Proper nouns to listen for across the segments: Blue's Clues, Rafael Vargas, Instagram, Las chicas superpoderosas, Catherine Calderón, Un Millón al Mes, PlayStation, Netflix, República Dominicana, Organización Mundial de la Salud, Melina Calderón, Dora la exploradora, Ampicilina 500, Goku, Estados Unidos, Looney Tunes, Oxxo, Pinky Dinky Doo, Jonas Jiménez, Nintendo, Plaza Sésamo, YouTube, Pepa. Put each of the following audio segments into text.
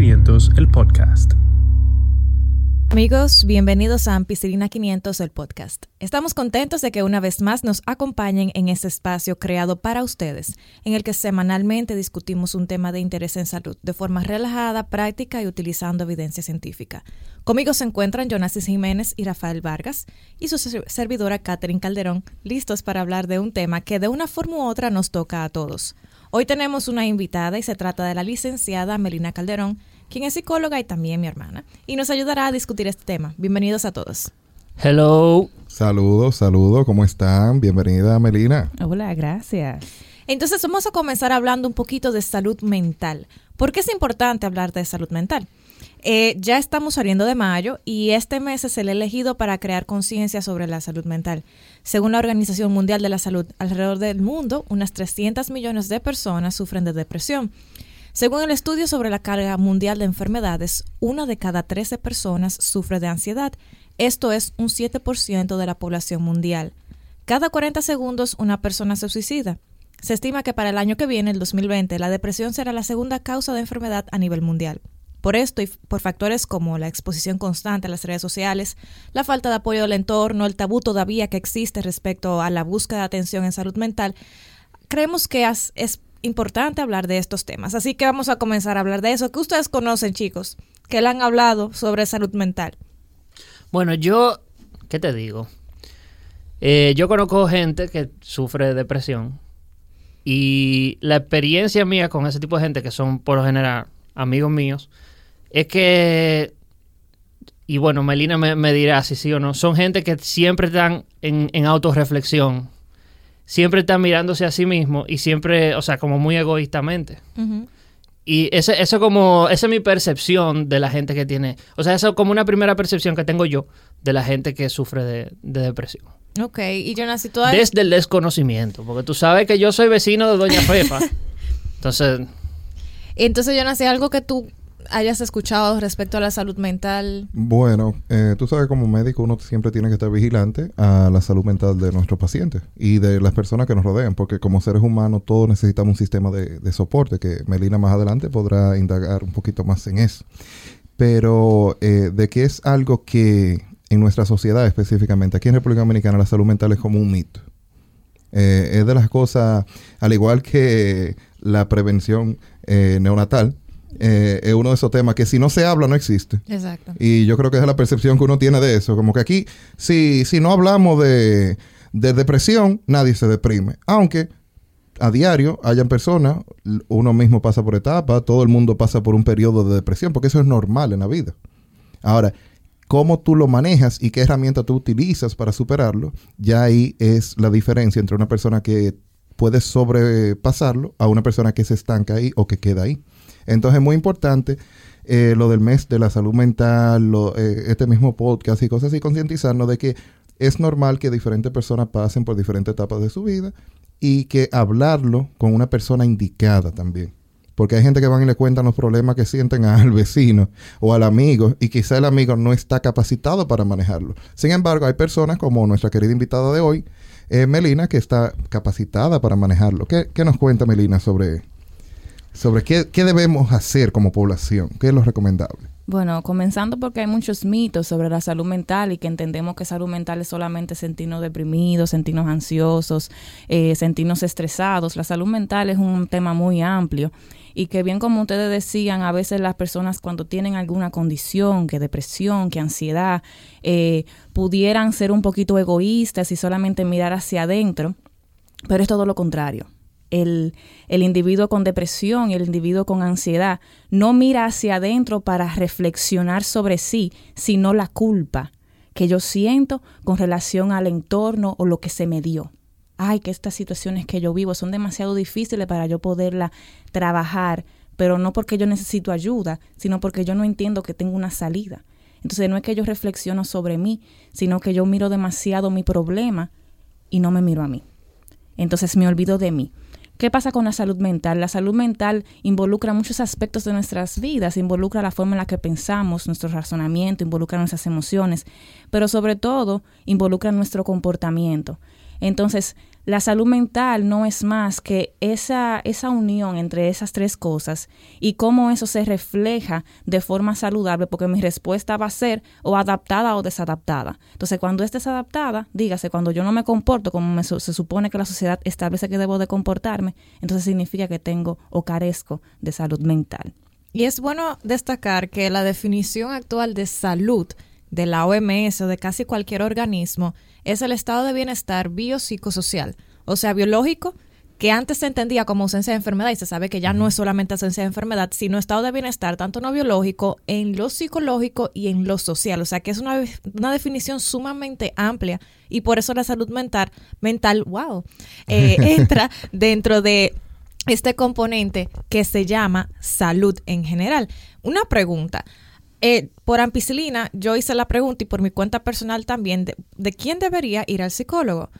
500, el podcast. Amigos, bienvenidos a Ampicilina 500, el podcast. Estamos contentos de que una vez más nos acompañen en este espacio creado para ustedes, en el que semanalmente discutimos un tema de interés en salud, de forma relajada, práctica y utilizando evidencia científica. Conmigo se encuentran Jonas Jiménez y Rafael Vargas, y su servidora Catherine Calderón, listos para hablar de un tema que de una forma u otra nos toca a todos. Hoy tenemos una invitada y se trata de la licenciada Melina Calderón, quien es psicóloga y también mi hermana, y nos ayudará a discutir este tema. Bienvenidos a todos. Hello. Saludos. ¿Cómo están? Bienvenida, Melina. Hola, gracias. Entonces vamos a comenzar hablando un poquito de salud mental. ¿Por qué es importante hablar de salud mental? Ya estamos saliendo de mayo y este mes es el elegido para crear conciencia sobre la salud mental. Según la Organización Mundial de la Salud, alrededor del mundo, unas 300 millones de personas sufren de depresión. Según el estudio sobre la carga mundial de enfermedades, una de cada 13 personas sufre de ansiedad. Esto es un 7% de la población mundial. Cada 40 segundos una persona se suicida. Se estima que para el año que viene, el 2020, la depresión será la segunda causa de enfermedad a nivel mundial. Por esto y por factores como la exposición constante a las redes sociales, la falta de apoyo del entorno, el tabú todavía que existe respecto a la búsqueda de atención en salud mental, creemos que es importante hablar de estos temas. Así que vamos a comenzar a hablar de eso. ¿Qué ustedes conocen, chicos, que le han hablado sobre salud mental? Bueno, yo, ¿qué te digo? Yo conozco gente que sufre de depresión y la experiencia mía con ese tipo de gente, que son por lo general amigos míos, es que, y bueno, Melina me dirá si sí o no, son gente que siempre están en autorreflexión. Siempre están mirándose a sí mismos y siempre, o sea, como muy egoístamente. Uh-huh. Y esa es mi percepción de la gente que tiene. O sea, eso es como una primera percepción que tengo yo de la gente que sufre de depresión. Ok, y yo nací toda... Desde el desconocimiento, porque tú sabes que yo soy vecino de doña Pepa. Entonces, yo nací algo que tú hayas escuchado respecto a la salud mental. Bueno, tú sabes, como médico uno siempre tiene que estar vigilante a la salud mental de nuestros pacientes y de las personas que nos rodean, porque como seres humanos todos necesitamos un sistema de soporte, que Melina más adelante podrá indagar un poquito más en eso. Pero de que es algo que en nuestra sociedad, específicamente aquí en República Dominicana, la salud mental es como un mito. Es de las cosas, al igual que la prevención neonatal, es uno de esos temas que si no se habla no existe. Exacto. Y yo creo que esa es la percepción que uno tiene de eso, como que aquí si no hablamos de depresión, nadie se deprime, aunque a diario hayan personas, uno mismo pasa por etapas, todo el mundo pasa por un periodo de depresión, porque eso es normal en la vida. Ahora, cómo tú lo manejas y qué herramienta tú utilizas para superarlo, ya ahí es la diferencia entre una persona que puede sobrepasarlo a una persona que se estanca ahí o que queda ahí. Entonces es muy importante lo del mes de la salud mental, este mismo podcast y cosas así, concientizarnos de que es normal que diferentes personas pasen por diferentes etapas de su vida y que hablarlo con una persona indicada también. Porque hay gente que van y le cuentan los problemas que sienten al vecino o al amigo y quizá el amigo no está capacitado para manejarlo. Sin embargo, hay personas como nuestra querida invitada de hoy, Melina, que está capacitada para manejarlo. ¿Qué nos cuenta Melina sobre qué debemos hacer como población? ¿Qué es lo recomendable? Bueno, comenzando porque hay muchos mitos sobre la salud mental y que entendemos que salud mental es solamente sentirnos deprimidos, sentirnos ansiosos, sentirnos estresados. La salud mental es un tema muy amplio y que, bien como ustedes decían, a veces las personas cuando tienen alguna condición, que depresión, que ansiedad, pudieran ser un poquito egoístas y solamente mirar hacia adentro, pero es todo lo contrario. El individuo con depresión y el individuo con ansiedad no mira hacia adentro para reflexionar sobre sí, sino la culpa que yo siento con relación al entorno o lo que se me dio. Ay, que estas situaciones que yo vivo son demasiado difíciles para yo poderla trabajar, pero no porque yo necesito ayuda, sino porque yo no entiendo que tengo una salida. Entonces no es que yo reflexiono sobre mí, sino que yo miro demasiado mi problema y no me miro a mí. Entonces me olvido de mí. ¿Qué pasa con la salud mental? La salud mental involucra muchos aspectos de nuestras vidas, involucra la forma en la que pensamos, nuestro razonamiento, involucra nuestras emociones, pero sobre todo involucra nuestro comportamiento. Entonces, la salud mental no es más que esa unión entre esas tres cosas y cómo eso se refleja de forma saludable, porque mi respuesta va a ser o adaptada o desadaptada. Entonces, cuando es desadaptada, dígase, cuando yo no me comporto como se supone que la sociedad establece que debo de comportarme, entonces significa que tengo o carezco de salud mental. Y es bueno destacar que la definición actual de salud de la OMS o de casi cualquier organismo es el estado de bienestar biopsicosocial, o sea, biológico, que antes se entendía como ausencia de enfermedad y se sabe que ya no es solamente ausencia de enfermedad, sino estado de bienestar, tanto no biológico, en lo psicológico y en lo social. O sea, que es una definición sumamente amplia y por eso la salud mental entra dentro de este componente que se llama salud en general. Una pregunta. Por Ampicilina yo hice la pregunta y por mi cuenta personal también de quién debería ir al psicólogo,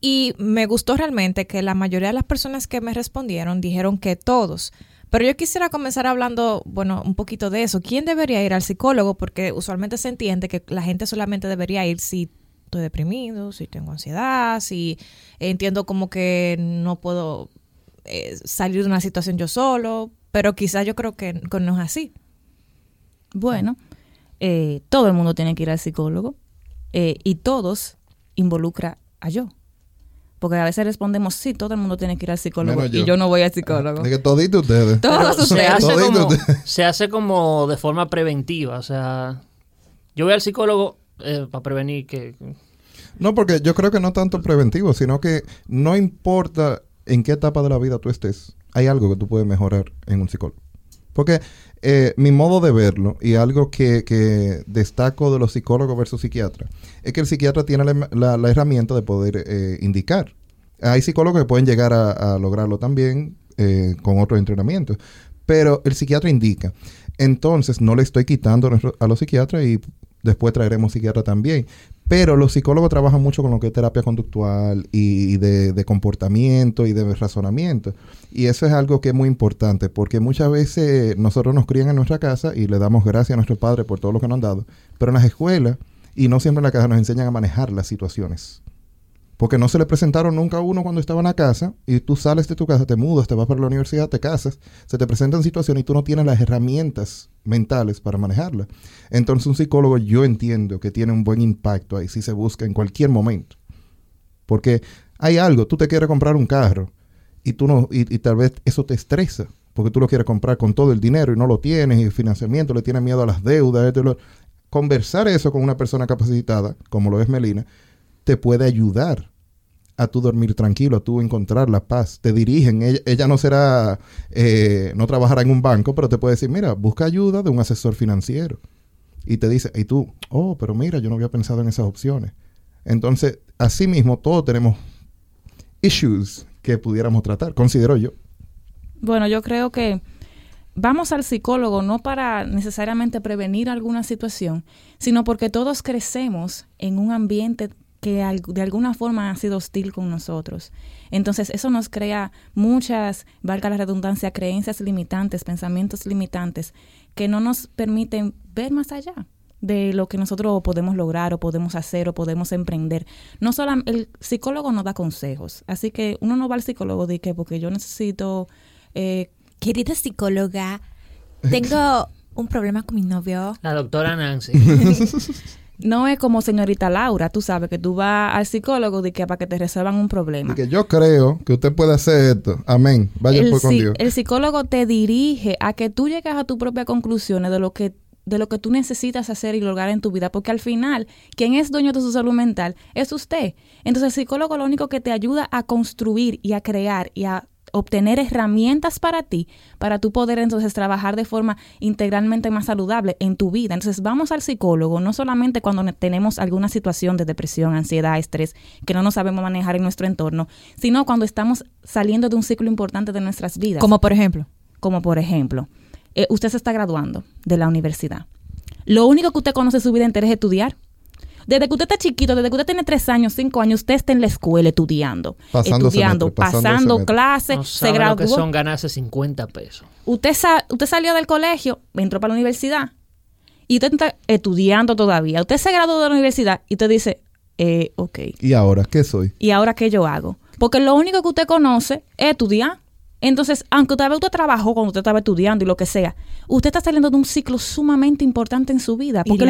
y me gustó realmente que la mayoría de las personas que me respondieron dijeron que todos, pero yo quisiera comenzar hablando, un poquito de eso. ¿Quién debería ir al psicólogo? Porque usualmente se entiende que la gente solamente debería ir si estoy deprimido, si tengo ansiedad, si entiendo como que no puedo salir de una situación yo solo, pero quizás yo creo que no es así. Bueno, todo el mundo tiene que ir al psicólogo y todos involucra a yo. Porque a veces respondemos, sí, todo el mundo tiene que ir al psicólogo y yo no voy al psicólogo. De que todito ustedes. Todos ustedes. Se hace como de forma preventiva. O sea, yo voy al psicólogo para prevenir que... No, porque yo creo que no tanto preventivo, sino que no importa en qué etapa de la vida tú estés, hay algo que tú puedes mejorar en un psicólogo. Porque mi modo de verlo, y algo que destaco de los psicólogos versus psiquiatras, es que el psiquiatra tiene la herramienta de poder indicar. Hay psicólogos que pueden llegar a lograrlo también con otros entrenamientos, pero el psiquiatra indica. Entonces, no le estoy quitando a los psiquiatras y después traeremos psiquiatra también. Pero los psicólogos trabajan mucho con lo que es terapia conductual y de comportamiento y de razonamiento. Y eso es algo que es muy importante, porque muchas veces nosotros nos crían en nuestra casa y le damos gracias a nuestros padres por todo lo que nos han dado. Pero en las escuelas, y no siempre en la casa, nos enseñan a manejar las situaciones. Porque no se le presentaron nunca a uno cuando estaba en la casa, y tú sales de tu casa, te mudas, te vas para la universidad, te casas, se te presentan situaciones y tú no tienes las herramientas mentales para manejarlas. Entonces un psicólogo, yo entiendo que tiene un buen impacto ahí, si se busca en cualquier momento. Porque hay algo, tú te quieres comprar un carro y tú no, y tal vez eso te estresa, porque tú lo quieres comprar con todo el dinero y no lo tienes, y el financiamiento, le tienes miedo a las deudas, Conversar eso con una persona capacitada, como lo es Melina, te puede ayudar a tú dormir tranquilo, a tú encontrar la paz. Te dirigen. Ella no será, no trabajará en un banco, pero te puede decir, mira, busca ayuda de un asesor financiero. Y te dice, y tú, oh, pero mira, yo no había pensado en esas opciones. Entonces, así mismo, todos tenemos issues que pudiéramos tratar, considero yo. Bueno, yo creo que vamos al psicólogo no para necesariamente prevenir alguna situación, sino porque todos crecemos en un ambiente que de alguna forma ha sido hostil con nosotros. Entonces, eso nos crea muchas, valga la redundancia, creencias limitantes, pensamientos limitantes, que no nos permiten ver más allá de lo que nosotros podemos lograr, o podemos hacer, o podemos emprender. No solo el psicólogo nos da consejos, así que uno no va al psicólogo de que porque yo necesito... Querida psicóloga, tengo un problema con mi novio. La doctora Nancy. No es como señorita Laura, tú sabes, que tú vas al psicólogo de que para que te resuelvan un problema. De que yo creo que usted puede hacer esto. Amén. Vaya pues con Dios. El psicólogo te dirige a que tú llegas a tus propias conclusiones de lo que tú necesitas hacer y lograr en tu vida, porque al final, quien es dueño de su salud mental es usted. Entonces, el psicólogo lo único que te ayuda a construir y a crear y a obtener herramientas para ti, para tú poder entonces trabajar de forma integralmente más saludable en tu vida. Entonces vamos al psicólogo, no solamente cuando tenemos alguna situación de depresión, ansiedad, estrés, que no nos sabemos manejar en nuestro entorno, sino cuando estamos saliendo de un ciclo importante de nuestras vidas. Como por ejemplo, usted se está graduando de la universidad. Lo único que usted conoce su vida entera es estudiar. Desde que usted está chiquito, desde que usted tiene 3 años, 5 años, usted está en la escuela estudiando, pasando clases, no se graduó. Lo que son ganarse 50 pesos. Usted salió del colegio, entró para la universidad y usted está estudiando todavía. Usted se graduó de la universidad y usted dice, ok. ¿Y ahora qué soy? ¿Y ahora qué yo hago? Porque lo único que usted conoce es estudiar. Entonces, aunque usted trabajó cuando usted estaba estudiando y lo que sea, usted está saliendo de un ciclo sumamente importante en su vida. Porque y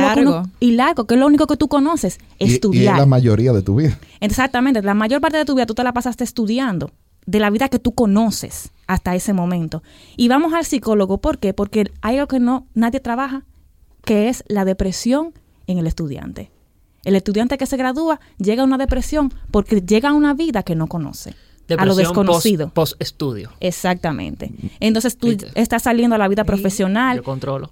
largo. Que es lo único que tú conoces, estudiar. Y es la mayoría de tu vida. Exactamente. La mayor parte de tu vida tú te la pasaste estudiando. De la vida que tú conoces hasta ese momento. Y vamos al psicólogo. ¿Por qué? Porque hay algo que no nadie trabaja, que es la depresión en el estudiante. El estudiante que se gradúa llega a una depresión porque llega a una vida que no conoce. Depresión a lo desconocido. Post-estudio. Exactamente. Entonces tú estás saliendo a la vida profesional. Yo controlo.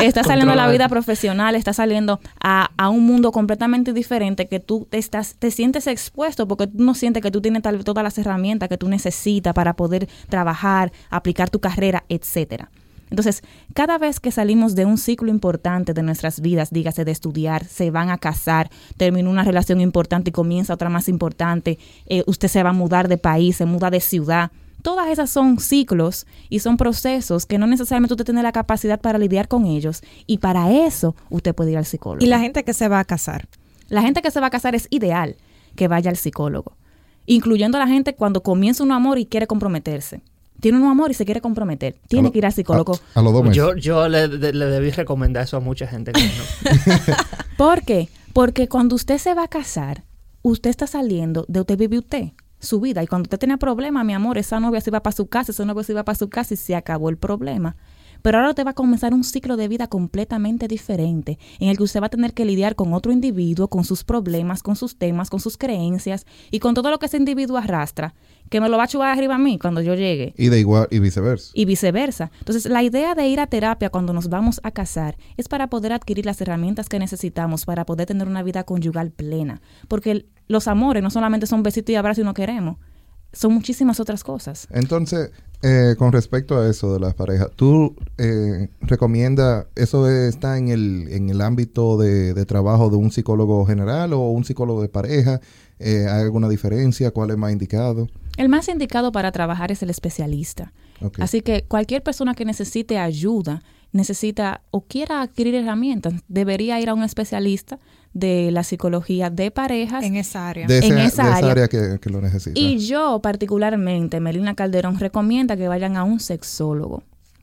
Estás saliendo a la vida profesional, estás saliendo a un mundo completamente diferente que tú te sientes expuesto porque tú no sientes que tú tienes todas las herramientas que tú necesitas para poder trabajar, aplicar tu carrera, etcétera. Entonces, cada vez que salimos de un ciclo importante de nuestras vidas, dígase de estudiar, se van a casar, termina una relación importante y comienza otra más importante, usted se va a mudar de país, se muda de ciudad. Todas esas son ciclos y son procesos que no necesariamente usted tiene la capacidad para lidiar con ellos. Y para eso usted puede ir al psicólogo. ¿Y la gente que se va a casar? La gente que se va a casar es ideal que vaya al psicólogo, incluyendo a la gente cuando comienza un amor y quiere comprometerse. Tiene un amor y se quiere comprometer. Tiene que ir al psicólogo. A los 2 meses. Yo le debí recomendar eso a mucha gente. Que no. ¿Por qué? Porque cuando usted se va a casar, usted está saliendo de usted vive usted, su vida. Y cuando usted tiene problemas, mi amor, esa novia se va para su casa, ese novio se va para su casa y se acabó el problema. Pero ahora te va a comenzar un ciclo de vida completamente diferente, en el que usted va a tener que lidiar con otro individuo, con sus problemas, con sus temas, con sus creencias y con todo lo que ese individuo arrastra, que me lo va a chugar arriba a mí cuando yo llegue. Y de igual, y viceversa. Y viceversa. Entonces, la idea de ir a terapia cuando nos vamos a casar es para poder adquirir las herramientas que necesitamos para poder tener una vida conyugal plena. Porque los amores no solamente son besitos y abrazos y no queremos. Son muchísimas otras cosas. Entonces, con respecto a eso de las parejas, ¿tú recomiendas, eso está en el ámbito de trabajo de un psicólogo general o un psicólogo de pareja? ¿Hay alguna diferencia? ¿Cuál es más indicado? El más indicado para trabajar es el especialista. Okay. Así que cualquier persona que necesite ayuda, necesita o quiera adquirir herramientas, debería ir a un especialista de la psicología de parejas. En esa área. De esa área que lo necesita. Y yo particularmente, Melina Calderón, recomienda que vayan a un sexólogo.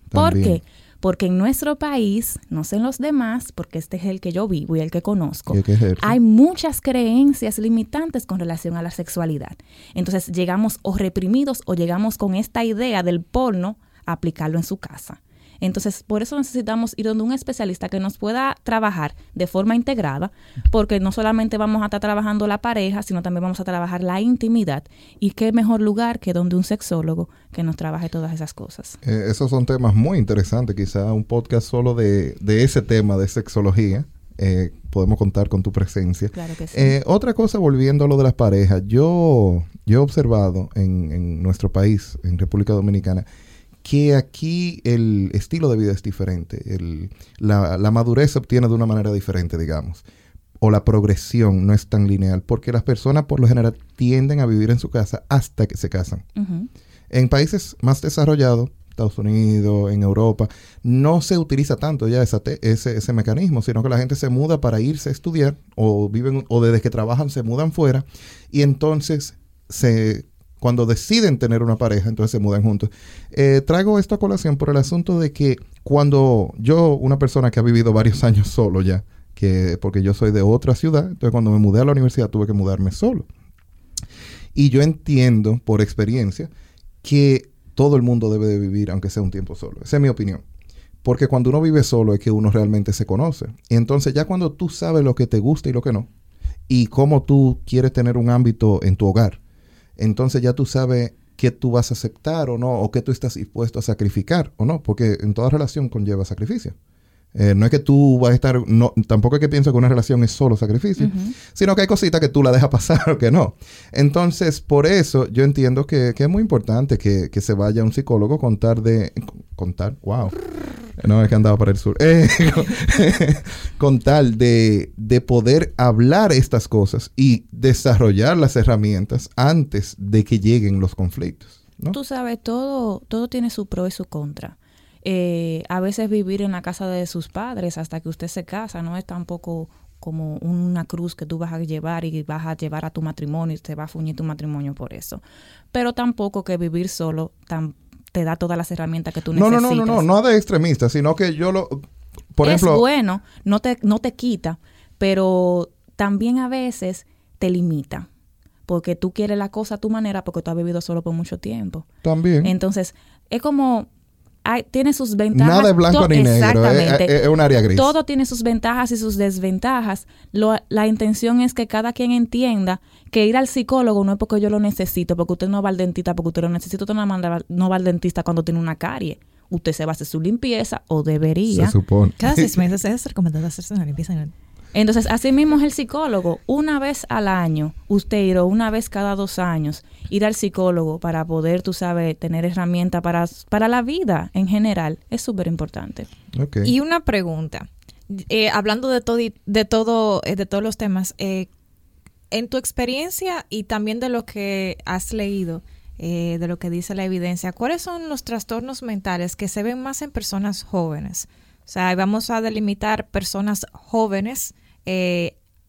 También. ¿Por qué? Porque en nuestro país, no sé en los demás, porque este es el que yo vivo y el que conozco, hay muchas creencias limitantes con relación a la sexualidad. Entonces llegamos o reprimidos o llegamos con esta idea del porno a aplicarlo en su casa. Entonces, por eso necesitamos ir donde un especialista que nos pueda trabajar de forma integrada, porque no solamente vamos a estar trabajando la pareja, sino también vamos a trabajar la intimidad. Y qué mejor lugar que donde un sexólogo que nos trabaje todas esas cosas. Esos son temas muy interesantes. Quizá un podcast solo de ese tema de sexología. Podemos contar con tu presencia. Claro que sí. Otra cosa, volviendo a lo de las parejas. Yo he observado en nuestro país, en República Dominicana, que aquí el estilo de vida es diferente. La madurez se obtiene de una manera diferente, digamos. O la progresión no es tan lineal. Porque las personas, por lo general, tienden a vivir en su casa hasta que se casan. Uh-huh. En países más desarrollados, Estados Unidos, en Europa, no se utiliza tanto ya ese mecanismo, sino que la gente se muda para irse a estudiar, o viven, o desde que trabajan se mudan fuera, y entonces cuando deciden tener una pareja, entonces se mudan juntos. Traigo esto a colación por el asunto de que cuando una persona que ha vivido varios años solo ya, porque yo soy de otra ciudad, entonces cuando me mudé a la universidad tuve que mudarme solo. Y yo entiendo por experiencia que todo el mundo debe de vivir, aunque sea un tiempo solo. Esa es mi opinión. Porque cuando uno vive solo es que uno realmente se conoce. Y entonces ya cuando tú sabes lo que te gusta y lo que no, y cómo tú quieres tener un ámbito en tu hogar, entonces ya tú sabes qué tú vas a aceptar o no, o qué tú estás dispuesto a sacrificar o no, porque en toda relación conlleva sacrificio. No es que tú vas a estar, no, tampoco es que pienso que una relación es solo sacrificio, uh-huh, sino que hay cositas que tú la dejas pasar o que no. Entonces, por eso yo entiendo que es muy importante que se vaya a un psicólogo contar, wow. No, es que andaba para el sur. Con tal de poder hablar estas cosas y desarrollar las herramientas antes de que lleguen los conflictos, ¿no? Tú sabes, todo tiene su pro y su contra. A veces vivir en la casa de sus padres hasta que usted se casa no es tampoco como una cruz que tú vas a llevar y vas a llevar a tu matrimonio y te va a fuñir tu matrimonio por eso. Pero tampoco que vivir solo te da todas las herramientas que tú necesitas. No, nada de extremista, sino que yo lo... Por ejemplo, es bueno, no te quita, pero también a veces te limita. Porque tú quieres la cosa a tu manera porque tú has vivido solo por mucho tiempo. También. Entonces, es como... tiene sus ventajas. Nada de blanco ni negro. Exactamente. Es un área gris. Todo tiene sus ventajas y sus desventajas. La intención es que cada quien entienda que ir al psicólogo no es porque yo lo necesito, porque usted no va al dentista, porque usted lo necesita. Usted no va al dentista cuando tiene una carie. Usted se va a hacer su limpieza, o debería. Se supone. Cada 6 meses es recomendado hacerse una limpieza. Entonces, así mismo es el psicólogo. Una vez al año, usted irá una vez cada 2 años, ir al psicólogo para poder, tú sabes, tener herramientas para la vida en general. Es súper importante. Okay. Y una pregunta. Hablando de todos los temas, en tu experiencia y también de lo que has leído, de lo que dice la evidencia, ¿cuáles son los trastornos mentales que se ven más en personas jóvenes? O sea, vamos a delimitar personas jóvenes,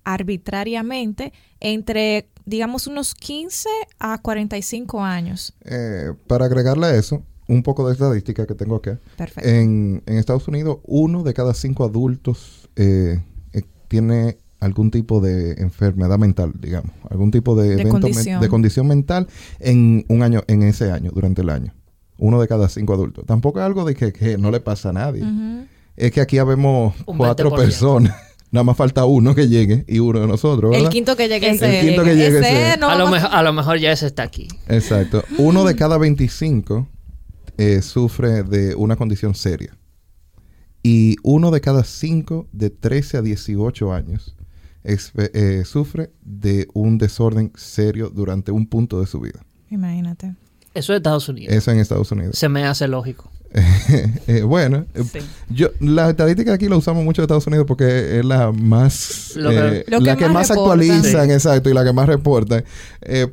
arbitrariamente entre, digamos, unos 15 a 45 años. Para agregarle a eso, un poco de estadística que tengo acá. Perfecto. En Estados Unidos, 1 de cada 5 adultos tiene algún tipo de enfermedad mental, digamos. Algún tipo de evento condición. De condición mental en ese año, durante el año. 1 de cada 5 adultos. Tampoco es algo de que no le pasa a nadie. Uh-huh. Es que aquí habemos 4 personas. Nada más falta uno que llegue y uno de nosotros, ¿verdad? El quinto que llegue ese. A lo mejor ya ese está aquí. Exacto. 1 de cada 25 sufre de una condición seria. Y 1 de cada 5 de 13 a 18 años sufre de un desorden serio durante un punto de su vida. Imagínate. Eso es Estados Unidos. Eso en Estados Unidos. Se me hace lógico. Bueno, sí. Las estadísticas aquí las usamos mucho en Estados Unidos porque es la más... la que más actualizan, sí. Exacto, y la que más reportan.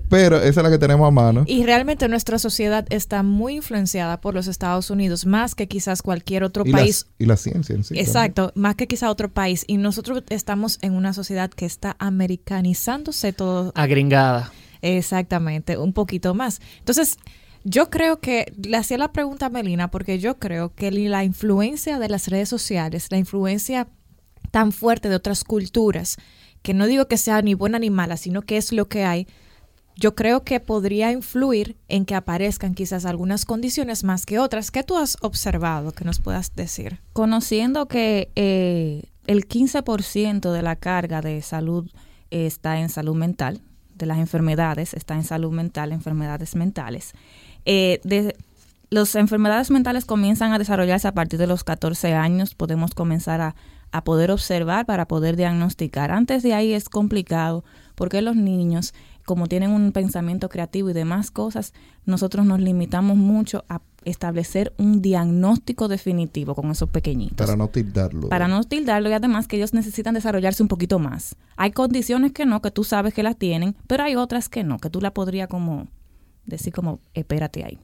Pero esa es la que tenemos a mano. Y realmente nuestra sociedad está muy influenciada por los Estados Unidos, más que quizás cualquier otro país. Y la ciencia en sí. Exacto, también. Más que quizás otro país. Y nosotros estamos en una sociedad que está americanizándose todo. Agringada. Exactamente, un poquito más. Entonces... Yo creo que, le hacía la pregunta a Melina, porque yo creo que la influencia de las redes sociales, la influencia tan fuerte de otras culturas, que no digo que sea ni buena ni mala, sino que es lo que hay, yo creo que podría influir en que aparezcan quizás algunas condiciones más que otras. ¿Qué tú has observado que nos puedas decir? Conociendo que el 15% de la carga de salud está en salud mental, de las enfermedades está en salud mental, enfermedades mentales. Las enfermedades mentales comienzan a desarrollarse a partir de los 14 años. Podemos comenzar a poder observar para poder diagnosticar. Antes de ahí es complicado porque los niños, como tienen un pensamiento creativo y demás cosas, nosotros nos limitamos mucho a establecer un diagnóstico definitivo con esos pequeñitos. Para no tildarlo. Para no tildarlo, y además que ellos necesitan desarrollarse un poquito más. Hay condiciones que tú sabes que las tienen, pero hay otras que no, que tú la podrías como... decir como, espérate ahí.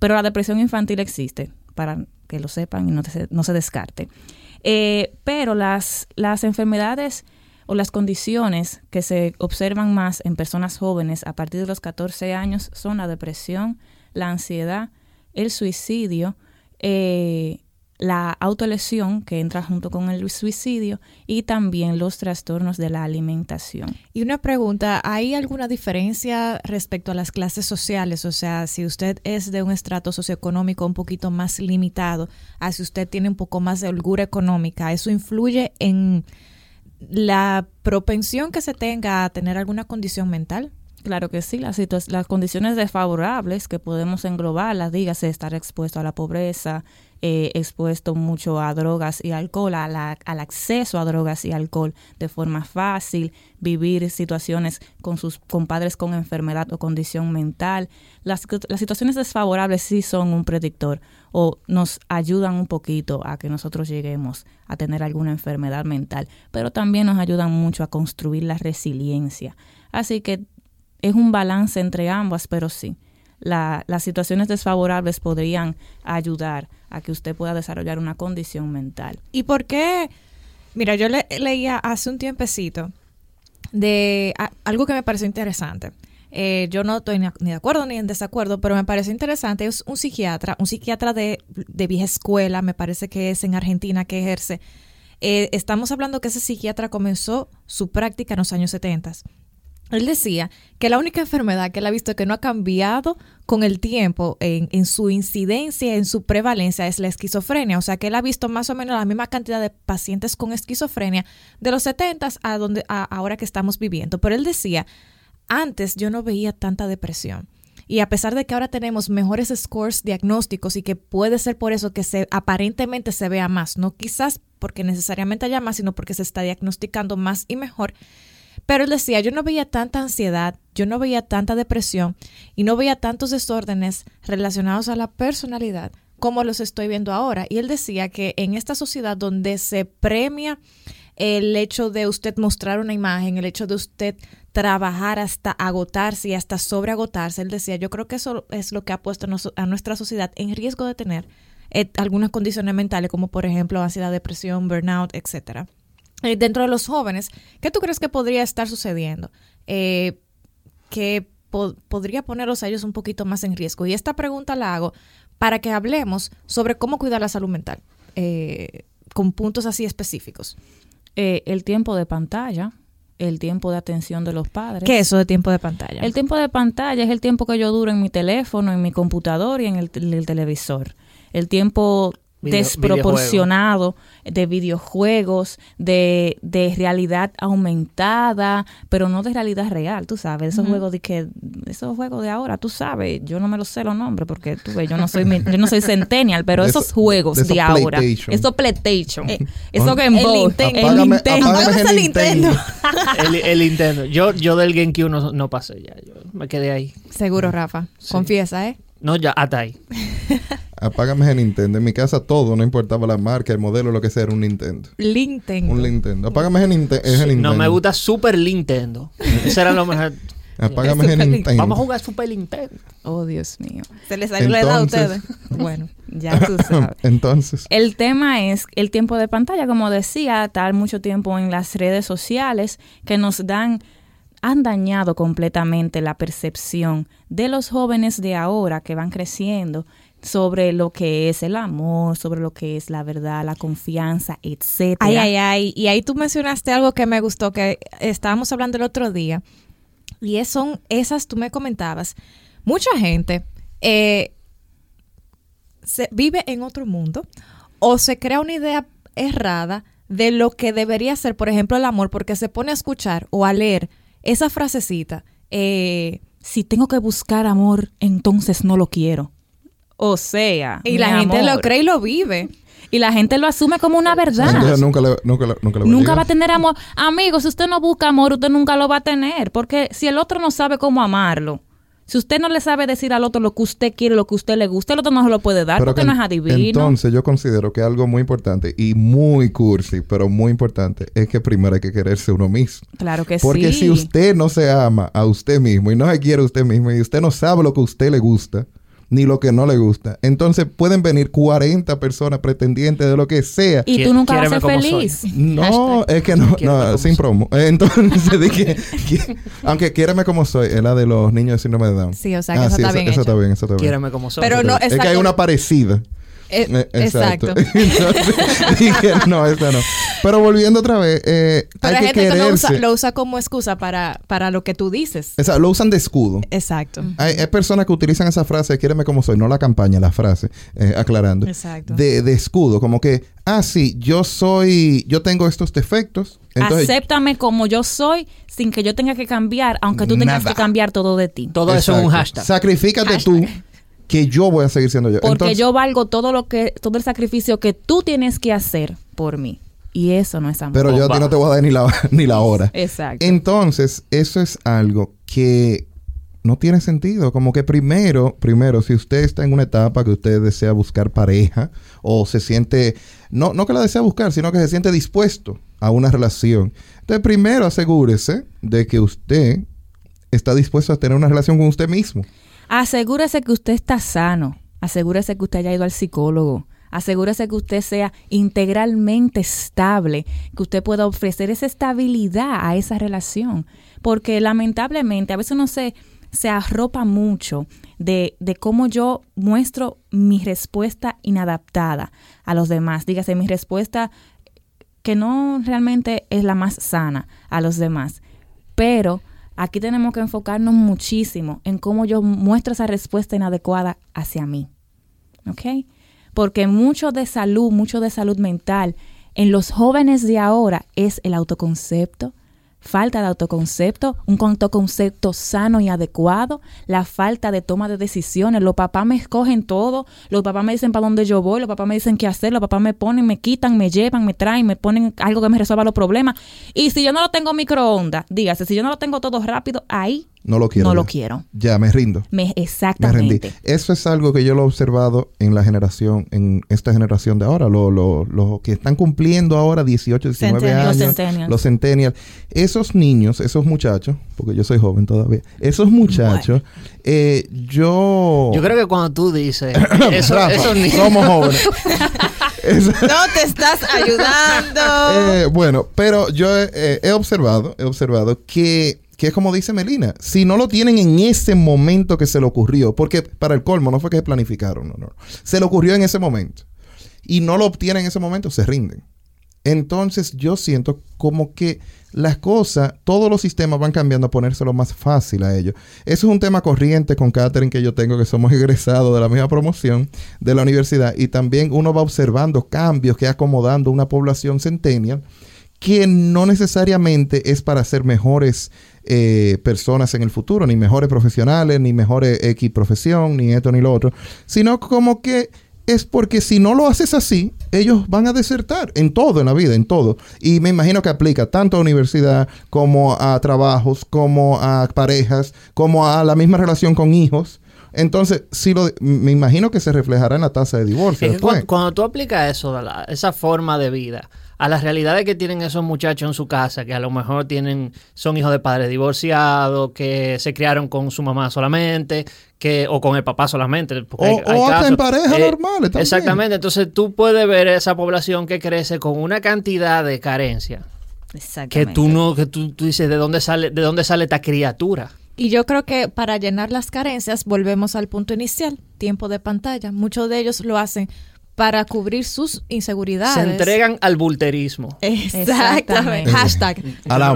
Pero la depresión infantil existe, para que lo sepan y no se descarte. Pero las enfermedades o las condiciones que se observan más en personas jóvenes a partir de los 14 años son la depresión, la ansiedad, el suicidio, la autolesión que entra junto con el suicidio y también los trastornos de la alimentación. Y una pregunta, ¿hay alguna diferencia respecto a las clases sociales? O sea, si usted es de un estrato socioeconómico un poquito más limitado, a si usted tiene un poco más de holgura económica, ¿eso influye en la propensión que se tenga a tener alguna condición mental? Claro que sí, las condiciones desfavorables que podemos englobarlas, dígase estar expuesto a la pobreza, expuesto mucho a drogas y alcohol, al acceso a drogas y alcohol de forma fácil, vivir situaciones con sus compadres con enfermedad o condición mental. Las situaciones desfavorables sí son un predictor o nos ayudan un poquito a que nosotros lleguemos a tener alguna enfermedad mental, pero también nos ayudan mucho a construir la resiliencia. Así que es un balance entre ambas, pero sí, las situaciones desfavorables podrían ayudar a que usted pueda desarrollar una condición mental. ¿Y por qué Mira, yo leía hace un tiempecito de algo que me pareció interesante. Yo no estoy ni de acuerdo ni en desacuerdo, pero me pareció interesante. Es un psiquiatra de vieja escuela, me parece que es en Argentina que ejerce. Estamos hablando que ese psiquiatra comenzó su práctica en los años 70. Él decía que la única enfermedad que él ha visto que no ha cambiado con el tiempo en su incidencia, en su prevalencia, es la esquizofrenia. O sea, que él ha visto más o menos la misma cantidad de pacientes con esquizofrenia de los 70s a ahora que estamos viviendo. Pero él decía, antes yo no veía tanta depresión. Y a pesar de que ahora tenemos mejores scores diagnósticos y que puede ser por eso que aparentemente se vea más, no quizás porque necesariamente haya más, sino porque se está diagnosticando más y mejor. Pero él decía, yo no veía tanta ansiedad, yo no veía tanta depresión y no veía tantos desórdenes relacionados a la personalidad como los estoy viendo ahora. Y él decía que en esta sociedad donde se premia el hecho de usted mostrar una imagen, el hecho de usted trabajar hasta agotarse y hasta sobreagotarse, él decía, yo creo que eso es lo que ha puesto a nuestra sociedad en riesgo de tener algunas condiciones mentales como por ejemplo ansiedad, depresión, burnout, etcétera. Dentro de los jóvenes, ¿qué tú crees que podría estar sucediendo? Que podría ponerlos a ellos un poquito más en riesgo. Y esta pregunta la hago para que hablemos sobre cómo cuidar la salud mental, con puntos así específicos. El tiempo de pantalla, el tiempo de atención de los padres. ¿Qué es eso de tiempo de pantalla? El tiempo de pantalla es el tiempo que yo duro en mi teléfono, en mi computador y en el televisor. El tiempo desproporcionado de videojuegos, de realidad aumentada, pero no de realidad real, tú sabes, esos juegos de que esos juegos de ahora, tú sabes, yo no me los sé los nombres porque tú ves, yo no soy centennial, pero esos juegos de ahora, esos PlayStation, eso Game Boy, el Nintendo. el Nintendo. Yo del GameCube no pasé ya, yo me quedé ahí. Seguro, Rafa, sí. Confiesa, ¿eh? No, ya, hasta ahí. Apágame el Nintendo. En mi casa todo, no importaba la marca, el modelo, lo que sea, era un Nintendo. Un Nintendo. Apágame el Nintendo. No, me gusta Super Nintendo. Eso era lo mejor. Apágame el Nintendo. Vamos a jugar Super Nintendo. Oh, Dios mío. Se les salió la edad a ustedes. Bueno, ya tú sabes. Entonces, el tema es el tiempo de pantalla. Como decía, estar mucho tiempo en las redes sociales que nos han dañado completamente la percepción de los jóvenes de ahora que van creciendo sobre lo que es el amor, sobre lo que es la verdad, la confianza, etcétera. Y ahí tú mencionaste algo que me gustó, que estábamos hablando el otro día, y son esas, tú me comentabas, mucha gente se vive en otro mundo o se crea una idea errada de lo que debería ser, por ejemplo, el amor, porque se pone a escuchar o a leer esa frasecita, si tengo que buscar amor, entonces no lo quiero. O sea, y la gente lo cree y lo vive. Y la gente lo asume como una verdad. Entonces, nunca va a tener amor. Amigos, si usted no busca amor, usted nunca lo va a tener. Porque si el otro no sabe cómo amarlo, si usted no le sabe decir al otro lo que usted quiere, lo que usted le gusta, el otro no se lo puede dar porque no es adivino. Entonces, yo considero que algo muy importante y muy cursi, pero muy importante, es que primero hay que quererse uno mismo. Claro que sí. Porque si usted no se ama a usted mismo y no se quiere a usted mismo y usted no sabe lo que a usted le gusta, ni lo que no le gusta, entonces pueden venir 40 personas pretendientes de lo que sea. Y tú nunca vas a ser feliz. No, es que no sin promo. Entonces dije, aunque quiéreme como soy, es la de los niños de síndrome de Down. Sí, o sea, que eso está bien hecho. Eso está bien. Quiéreme como soy. Pero no, es que hay una parecida. Exacto. Entonces, dije, no, esa no. Pero volviendo otra vez, hay que quererse. Pero hay gente que lo usa como excusa para lo que tú dices. Exacto, lo usan de escudo. Exacto. Hay personas que utilizan esa frase, quiéreme como soy, no la campaña, la frase, aclarando. Exacto. De escudo, como que, sí, yo tengo estos defectos. Entonces, acéptame como yo soy, sin que yo tenga que cambiar, aunque tú tengas que cambiar todo de ti. Todo Exacto. Eso es un hashtag. Sacrifícate tú. Que yo voy a seguir siendo yo. Porque entonces, yo valgo todo el sacrificio que tú tienes que hacer por mí. Y eso no es amor. Pero yo a ti no te voy a dar ni la hora. Exacto. Entonces, eso es algo que no tiene sentido. Como que primero, si usted está en una etapa que usted desea buscar pareja o se siente, no que la desea buscar, sino que se siente dispuesto a una relación. Entonces, primero asegúrese de que usted está dispuesto a tener una relación con usted mismo. Asegúrese que usted está sano. Asegúrese que usted haya ido al psicólogo. Asegúrese que usted sea integralmente estable, que usted pueda ofrecer esa estabilidad a esa relación, porque lamentablemente a veces uno se arropa mucho de cómo yo muestro mi respuesta inadaptada a los demás. Dígase, mi respuesta que no realmente es la más sana a los demás. Pero aquí tenemos que enfocarnos muchísimo en cómo yo muestro esa respuesta inadecuada hacia mí. ¿Ok? Porque mucho de salud mental en los jóvenes de ahora es el autoconcepto. Falta de autoconcepto, un autoconcepto sano y adecuado, la falta de toma de decisiones. Los papás me escogen todo, los papás me dicen para dónde yo voy, los papás me dicen qué hacer, los papás me ponen, me quitan, me llevan, me traen, me ponen algo que me resuelva los problemas. Y si yo no lo tengo microondas, dígase, si yo no lo tengo todo rápido, ahí no lo quiero. Ya, me rindo. Exactamente. Me rendí. Eso es algo que yo lo he observado en la generación, en esta generación de ahora, los que están cumpliendo ahora 18, 19 años. Los centennials. Esos niños, esos muchachos, porque yo soy joven todavía, esos muchachos, bueno. Yo creo que cuando tú dices, Rafa, esos niños. Somos jóvenes. No te estás ayudando. Bueno, pero yo he observado que es como dice Melina, si no lo tienen en ese momento que se le ocurrió, porque para el colmo no fue que se planificaron, no. Se le ocurrió en ese momento y no lo obtienen en ese momento, se rinden. Entonces yo siento como que las cosas, todos los sistemas van cambiando a ponérselo más fácil a ellos. Eso es un tema corriente con Catherine que yo tengo, que somos egresados de la misma promoción de la universidad, y también uno va observando cambios que acomodando una población centennial que no necesariamente es para ser mejores personas en el futuro, ni mejores profesionales, ni mejores X profesión, ni esto ni lo otro, sino como que es porque si no lo haces así, ellos van a desertar en todo, en la vida, en todo. Y me imagino que aplica tanto a universidad, como a trabajos, como a parejas, como a la misma relación con hijos. Entonces, me imagino que se reflejará en la tasa de divorcio. Es que cuando tú aplicas eso, esa forma de vida, a las realidades que tienen esos muchachos en su casa, que a lo mejor son hijos de padres divorciados, que se criaron con su mamá solamente, o con el papá solamente. O hasta en parejas normales también. Exactamente. Entonces, tú puedes ver esa población que crece con una cantidad de carencia. Exactamente. Que tú dices, ¿de dónde sale esta criatura? Y yo creo que para llenar las carencias volvemos al punto inicial, tiempo de pantalla. Muchos de ellos lo hacen para cubrir sus inseguridades. Se entregan al vulterismo. Exactamente. Hashtag.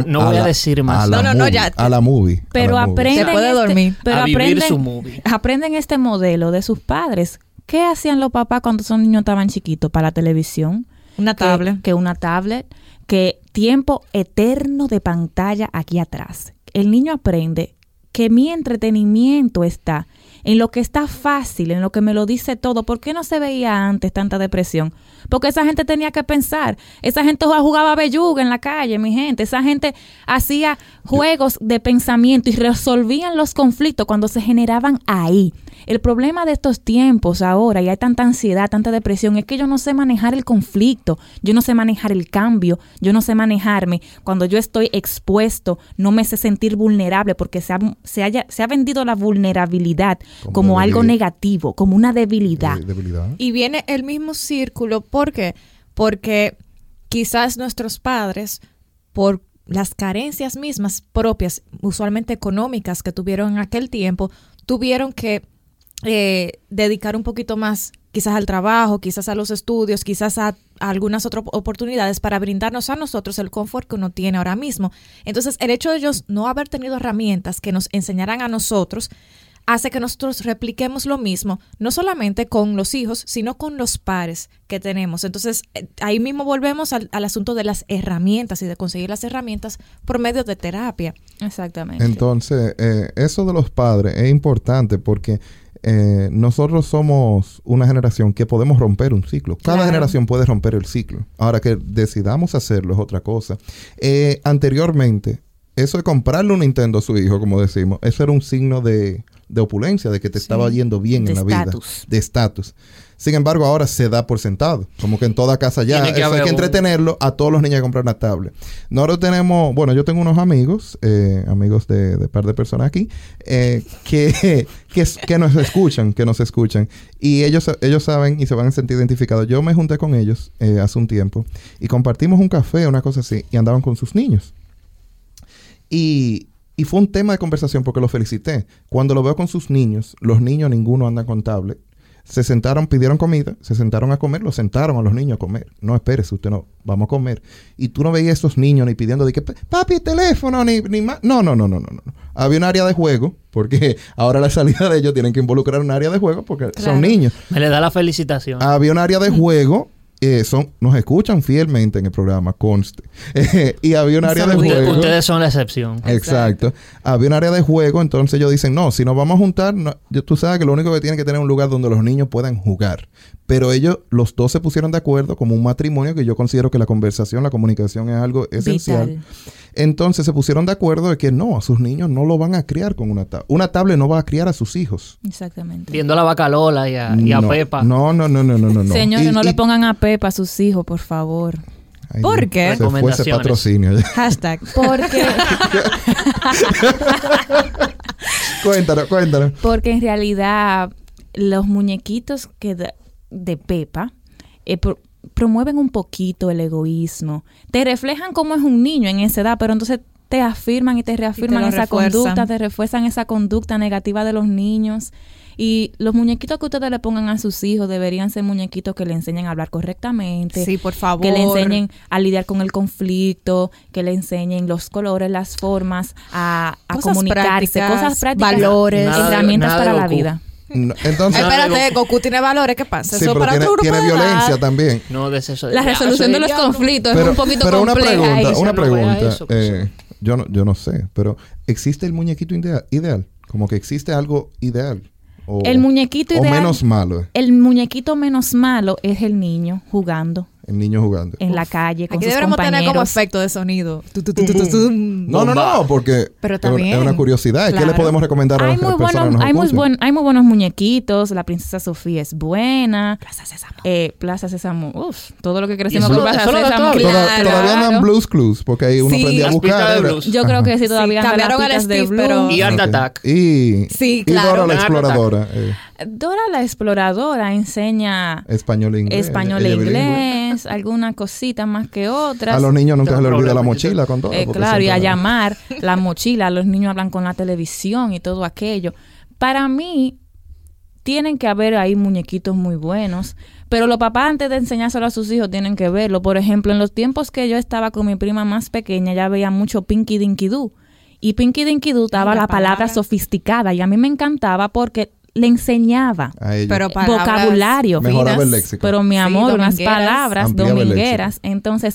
No voy a decir más. Ya. A la movie. Pero aprenden. Se puede dormir. Pero a vivir su movie. Aprenden este modelo de sus padres. ¿Qué hacían los papás cuando esos niños estaban chiquitos? Para la televisión. Una tablet. Que tiempo eterno de pantalla aquí atrás. El niño aprende que mi entretenimiento está en lo que está fácil, en lo que me lo dice todo. ¿Por qué no se veía antes tanta depresión? Porque esa gente tenía que pensar. Esa gente jugaba belluga en la calle, mi gente. Esa gente hacía juegos de pensamiento y resolvían los conflictos cuando se generaban ahí. El problema de estos tiempos ahora, y hay tanta ansiedad, tanta depresión, es que yo no sé manejar el conflicto, yo no sé manejar el cambio, yo no sé manejarme. Cuando yo estoy expuesto, no me sé sentir vulnerable porque se ha vendido la vulnerabilidad como algo negativo, como una debilidad. Y viene el mismo círculo, ¿por qué? Porque quizás nuestros padres, por las carencias mismas propias, usualmente económicas, que tuvieron en aquel tiempo, tuvieron que dedicar un poquito más quizás al trabajo, quizás a los estudios, quizás a algunas otras oportunidades para brindarnos a nosotros el confort que uno tiene ahora mismo. Entonces, el hecho de ellos no haber tenido herramientas que nos enseñaran a nosotros hace que nosotros repliquemos lo mismo, no solamente con los hijos, sino con los pares que tenemos. Entonces, ahí mismo volvemos al asunto de las herramientas y de conseguir las herramientas por medio de terapia. Exactamente. Entonces, eso de los padres es importante porque nosotros somos una generación que podemos romper un ciclo. Cada generación puede romper el ciclo. Ahora, que decidamos hacerlo es otra cosa. Anteriormente, eso de comprarle un Nintendo a su hijo, como decimos, eso era un signo de de opulencia, de que te estaba yendo bien en la vida, de estatus. Sin embargo, ahora se da por sentado. Como que en toda casa ya hay que entretenerlo a todos los niños a comprar una tablet. Nosotros tenemos... Bueno, yo tengo unos amigos, amigos de par de personas aquí, que nos escuchan, Y ellos saben y se van a sentir identificados. Yo me junté con ellos hace un tiempo y compartimos un café, una cosa así, y andaban con sus niños. Y fue un tema de conversación porque los felicité. Cuando lo veo con sus niños, los niños ninguno andan con tablet. Se sentaron, pidieron comida, se sentaron a comer, los sentaron a los niños a comer. No, espérese, usted no, vamos a comer. Y tú no veías a esos niños ni pidiendo de que, papi, teléfono, ni más. No. Había un área de juego, porque ahora la salida de ellos tienen que involucrar un área de juego porque son niños. Me le da la felicitación. Había un área de juego... nos escuchan fielmente en el programa, conste. Y había un área de juego. Ustedes son la excepción. Exacto. Había un área de juego, entonces ellos dicen, no, si nos vamos a juntar, tú sabes que lo único que tienen que tener es un lugar donde los niños puedan jugar. Pero ellos, los dos se pusieron de acuerdo como un matrimonio, que yo considero que la conversación, la comunicación es algo esencial. Vital. Entonces se pusieron de acuerdo de que no, a sus niños no lo van a criar con una tablet. Una tablet no va a criar a sus hijos. Exactamente. Viendo a la vaca Lola y a Pepa. No. Señores, no le pongan a Pepa a sus hijos, por favor. Ay, ¿por qué? Se fue ese patrocinio. Hashtag, ¿por qué? Cuéntanos. Porque en realidad los muñequitos de Pepa promueven un poquito el egoísmo. Te reflejan cómo es un niño en esa edad, pero entonces te afirman y te reafirman y te refuerzan esa conducta negativa de los niños. Y los muñequitos que ustedes le pongan a sus hijos deberían ser muñequitos que le enseñen a hablar correctamente. Sí, por favor. Que le enseñen a lidiar con el conflicto, que le enseñen los colores, las formas, a comunicarse, cosas prácticas, valores, herramientas para la vida. No, entonces, espérate, Goku tiene valores, ¿qué pasa? Sí, eso para tiene, otro grupo tiene violencia también. No, la resolución de los conflictos es un poquito compleja. Pero una pregunta. Eso, pues, yo no sé, pero ¿existe el muñequito ideal? Como que existe algo ideal. El muñequito ideal, o menos malo. El muñequito menos malo es el niño jugando. En la calle con sus compañeros. Aquí deberíamos tener como efecto de sonido. No, porque pero también, es una curiosidad. Claro. ¿Qué le podemos recomendar a las personas? Hay muy buenos muñequitos. La princesa Sofía es buena. Plaza Sésamo. Uf, todo lo que crecimos con Plaza Sésamo. Todavía andan Blue's Clues, porque ahí uno aprendía a buscar. Yo creo que sí, todavía andan las pistas de Blues. Y Art Attack. Y Dora la exploradora. Dora la exploradora enseña español e inglés. Alguna cosita más que otras. A los niños nunca se les olvida la mochila con todo. Claro, y a llamar la mochila. Los niños hablan con la televisión y todo aquello. Para mí, tienen que haber ahí muñequitos muy buenos. Pero los papás, antes de enseñárselo a sus hijos, tienen que verlo. Por ejemplo, en los tiempos que yo estaba con mi prima más pequeña, ya veía mucho Pinky Dinky Doo. Y Pinky Dinky Doo daba la palabra sofisticada. Y a mí me encantaba porque... le enseñaba pero vocabulario, mejoraba el léxico. Pero mi amor, unas palabras domingueras. Entonces,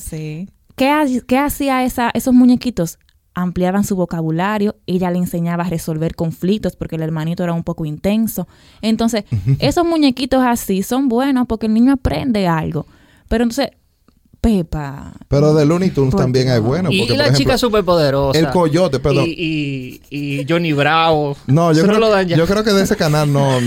¿qué hacía esos muñequitos? Ampliaban su vocabulario, ella le enseñaba a resolver conflictos porque el hermanito era un poco intenso. Entonces, esos muñequitos así son buenos porque el niño aprende algo. Pero entonces... Pepa. Pero de Looney Tunes también hay buenos. Y las chicas superpoderosas. El coyote, perdón. Y Johnny Bravo. No, yo creo que de ese canal no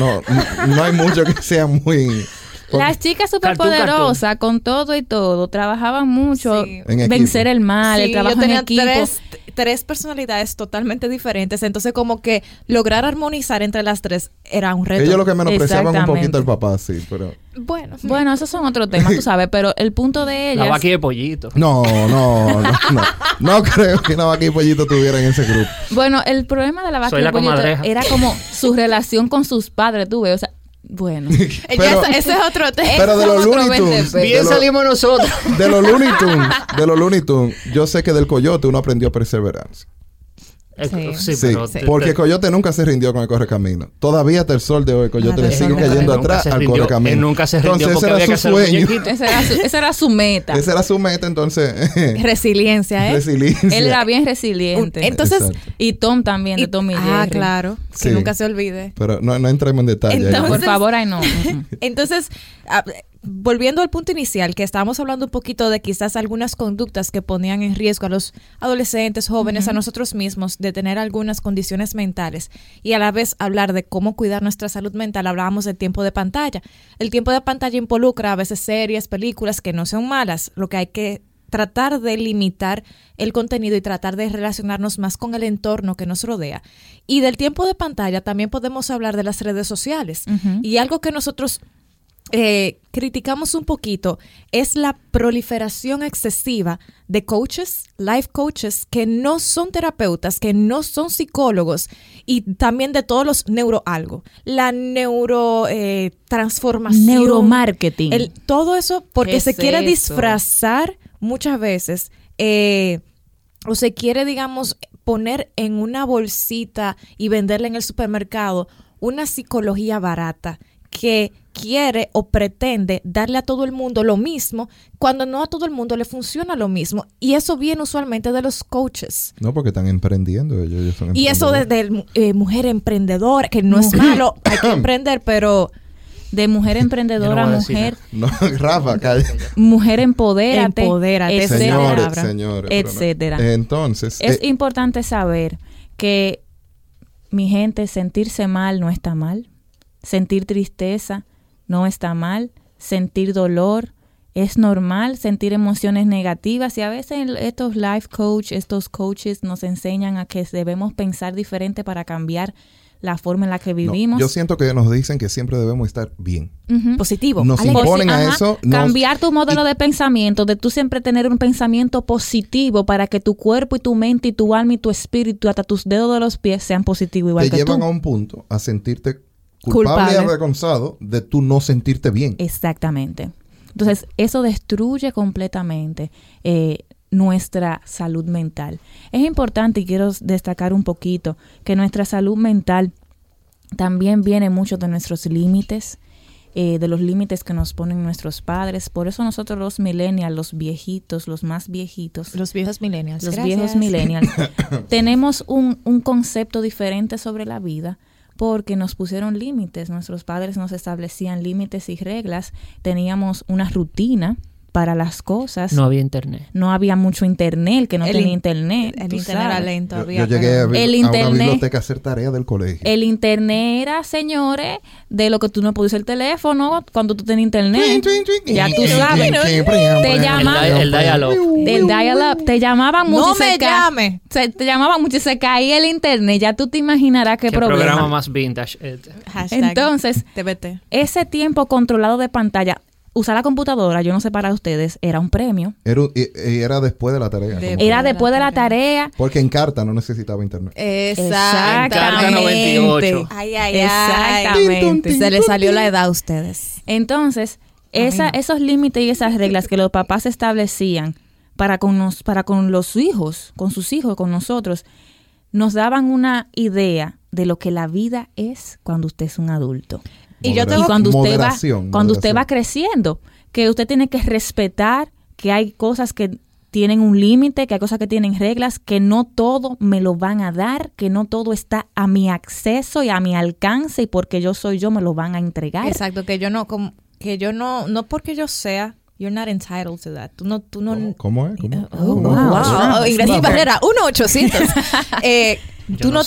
hay mucho que sea muy... Las chicas superpoderosas, con todo y todo, trabajaban mucho vencer el mal, el trabajo en equipo. Yo tenía tres personalidades totalmente diferentes, entonces como que lograr armonizar entre las tres era un reto. Ellos lo que menospreciaban un poquito al papá, sí, pero... Bueno, esos son otros temas, tú sabes, pero el punto de ellas... La vaquilla de pollito. No. No creo que la vaquilla de pollito tuviera en ese grupo. Bueno, el problema de la vaquilla de pollito era como su relación con sus padres, tú ves, o sea, bueno, pero, ese es otro tema. Pero de los Looney Tunes, bien salimos nosotros. De los Looney Tunes, yo sé que del coyote uno aprendió perseverancia. Sí, porque el coyote nunca se rindió con el correcamino. Todavía hasta el sol de hoy el coyote le sigue cayendo atrás al correcamino. Él nunca se rindió porque había que hacer sueño. Esa era su meta, entonces. Resiliencia, ¿eh? Él era bien resiliente. Entonces, y Tom también, de Tom y Jerry. Ah, claro. Que nunca se olvide. Pero no entremos en detalle. Entonces, por favor, entonces... volviendo al punto inicial, que estábamos hablando un poquito de quizás algunas conductas que ponían en riesgo a los adolescentes, jóvenes, uh-huh, a nosotros mismos, de tener algunas condiciones mentales, y a la vez hablar de cómo cuidar nuestra salud mental, hablábamos del tiempo de pantalla. El tiempo de pantalla involucra a veces series, películas que no son malas, lo que hay que tratar de limitar el contenido y tratar de relacionarnos más con el entorno que nos rodea. Y del tiempo de pantalla también podemos hablar de las redes sociales. Uh-huh. Y algo que nosotros criticamos un poquito es la proliferación excesiva de coaches, life coaches, que no son terapeutas, que no son psicólogos, y también de todos los neuroalgo, la neurotransformación, neuromarketing, todo eso, porque se quiere disfrazar muchas veces, o se quiere, digamos, poner en una bolsita y venderla en el supermercado una psicología barata que quiere o pretende darle a todo el mundo lo mismo, cuando no a todo el mundo le funciona lo mismo. Y eso viene usualmente de los coaches. No, porque están emprendiendo. Ellos son y eso desde mujer emprendedora, que no es malo, hay que emprender, pero de mujer emprendedora a mujer. No, Rafa, calla. Mujer empodérate, etcétera. Señores, etcétera. No. Entonces, es importante saber que, mi gente, sentirse mal no está mal. Sentir tristeza no está mal, sentir dolor es normal, sentir emociones negativas, y a veces estos life coach, estos coaches nos enseñan a que debemos pensar diferente para cambiar la forma en la que vivimos. No, yo siento que nos dicen que siempre debemos estar bien. Uh-huh. Positivo. Nos imponen a eso. Cambiar tu modelo de pensamiento, de tú siempre tener un pensamiento positivo para que tu cuerpo y tu mente y tu alma y tu espíritu, hasta tus dedos de los pies, sean positivos igual que tú. Te llevan a un punto a sentirte culpable y avergonzado de tú no sentirte bien. Exactamente. Entonces, eso destruye completamente nuestra salud mental. Es importante, y quiero destacar un poquito, que nuestra salud mental también viene mucho de nuestros límites, de los límites que nos ponen nuestros padres. Por eso nosotros los millennials, los viejitos, los más viejitos. Los viejos millennials. Los viejos millennials. Tenemos un concepto diferente sobre la vida, porque nos pusieron límites, nuestros padres nos establecían límites y reglas, teníamos una rutina para las cosas. No había internet. No había mucho internet, que no tenía internet. El internet era lento. Yo llegué a una biblioteca a hacer tareas del colegio. El internet era, señores, de lo que tú no podías el teléfono cuando tú tenías internet. Ya tú sabes. Te llamaban. El dial-up. El dial-up. Te llamaban mucho. No me llames. Te llamaban mucho y se caía el internet. Ya tú te imaginarás qué problema. ¿Qué programa más vintage? Entonces, ese tiempo controlado de pantalla. Usar la computadora, yo no sé para ustedes, era un premio. Era después de la tarea. Era después de la tarea. Porque en carta no necesitaba internet. Exactamente. En carta 98. Exactamente. Se les salió la edad a ustedes. Entonces, esos límites y esas reglas que los papás establecían para con los hijos, con sus hijos, con nosotros, nos daban una idea de lo que la vida es cuando usted es un adulto. Cuando usted va creciendo, que usted tiene que respetar que hay cosas que tienen un límite, que hay cosas que tienen reglas, que no todo me lo van a dar, que no todo está a mi acceso y a mi alcance, y porque yo soy yo me lo van a entregar. Exacto, que yo no porque yo sea. You're not entitled to that. Tú no. ¿Cómo es? ¿Cómo? Oh, wow. Ingresí Barrera, 1-800. Tú no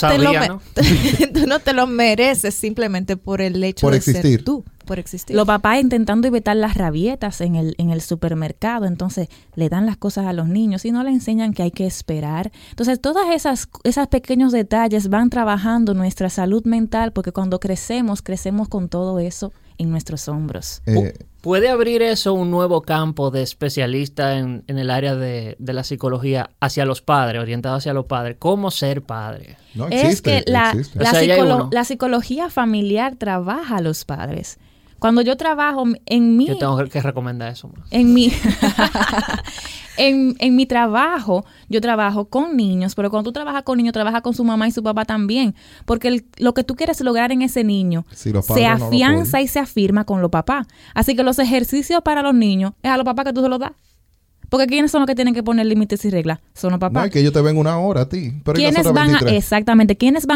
te lo mereces simplemente por el hecho de ser tú. Por existir. Los papás intentando evitar las rabietas en el supermercado, entonces le dan las cosas a los niños y no le enseñan que hay que esperar. Entonces, todas esas pequeños detalles van trabajando nuestra salud mental, porque cuando crecemos con todo eso en nuestros hombros. ¿Puede abrir eso un nuevo campo de especialista en el área de la psicología hacia los padres, orientado hacia los padres? ¿Cómo ser padre? No existe. Es que la psicología familiar trabaja a los padres. Cuando yo trabajo en mi... Yo tengo que recomendar eso más. En mi trabajo, yo trabajo con niños, pero cuando tú trabajas con niños, trabajas con su mamá y su papá también. Porque lo que tú quieres lograr en ese niño se afianza y se afirma con los papás. Así que los ejercicios para los niños es a los papás que tú se los das. Porque ¿quiénes son los que tienen que poner límites y reglas? Son los papás. No, es que ellos te ven una hora a ti. Pero ¿quiénes van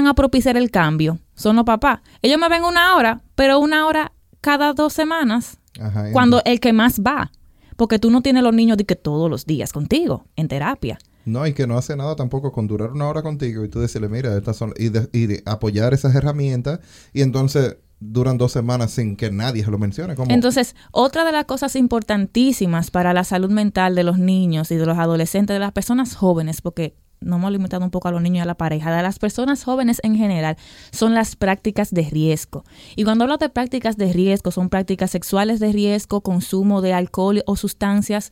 a propiciar el cambio? Son los papás. Ellos me ven una hora, pero una hora cada 2 semanas Ajá, cuando el que más va, porque tú no tienes los niños de que todos los días contigo en terapia. No, y que no hace nada tampoco con durar una hora contigo y tú decirle, mira, estas son... Y de apoyar esas herramientas y entonces duran 2 semanas sin que nadie se lo mencione. ¿Cómo? Entonces, otra de las cosas importantísimas para la salud mental de los niños y de los adolescentes, de las personas jóvenes, porque no hemos limitado un poco a los niños y a la pareja, de las personas jóvenes en general, son las prácticas de riesgo. Y cuando hablo de prácticas de riesgo, son prácticas sexuales de riesgo, consumo de alcohol o sustancias,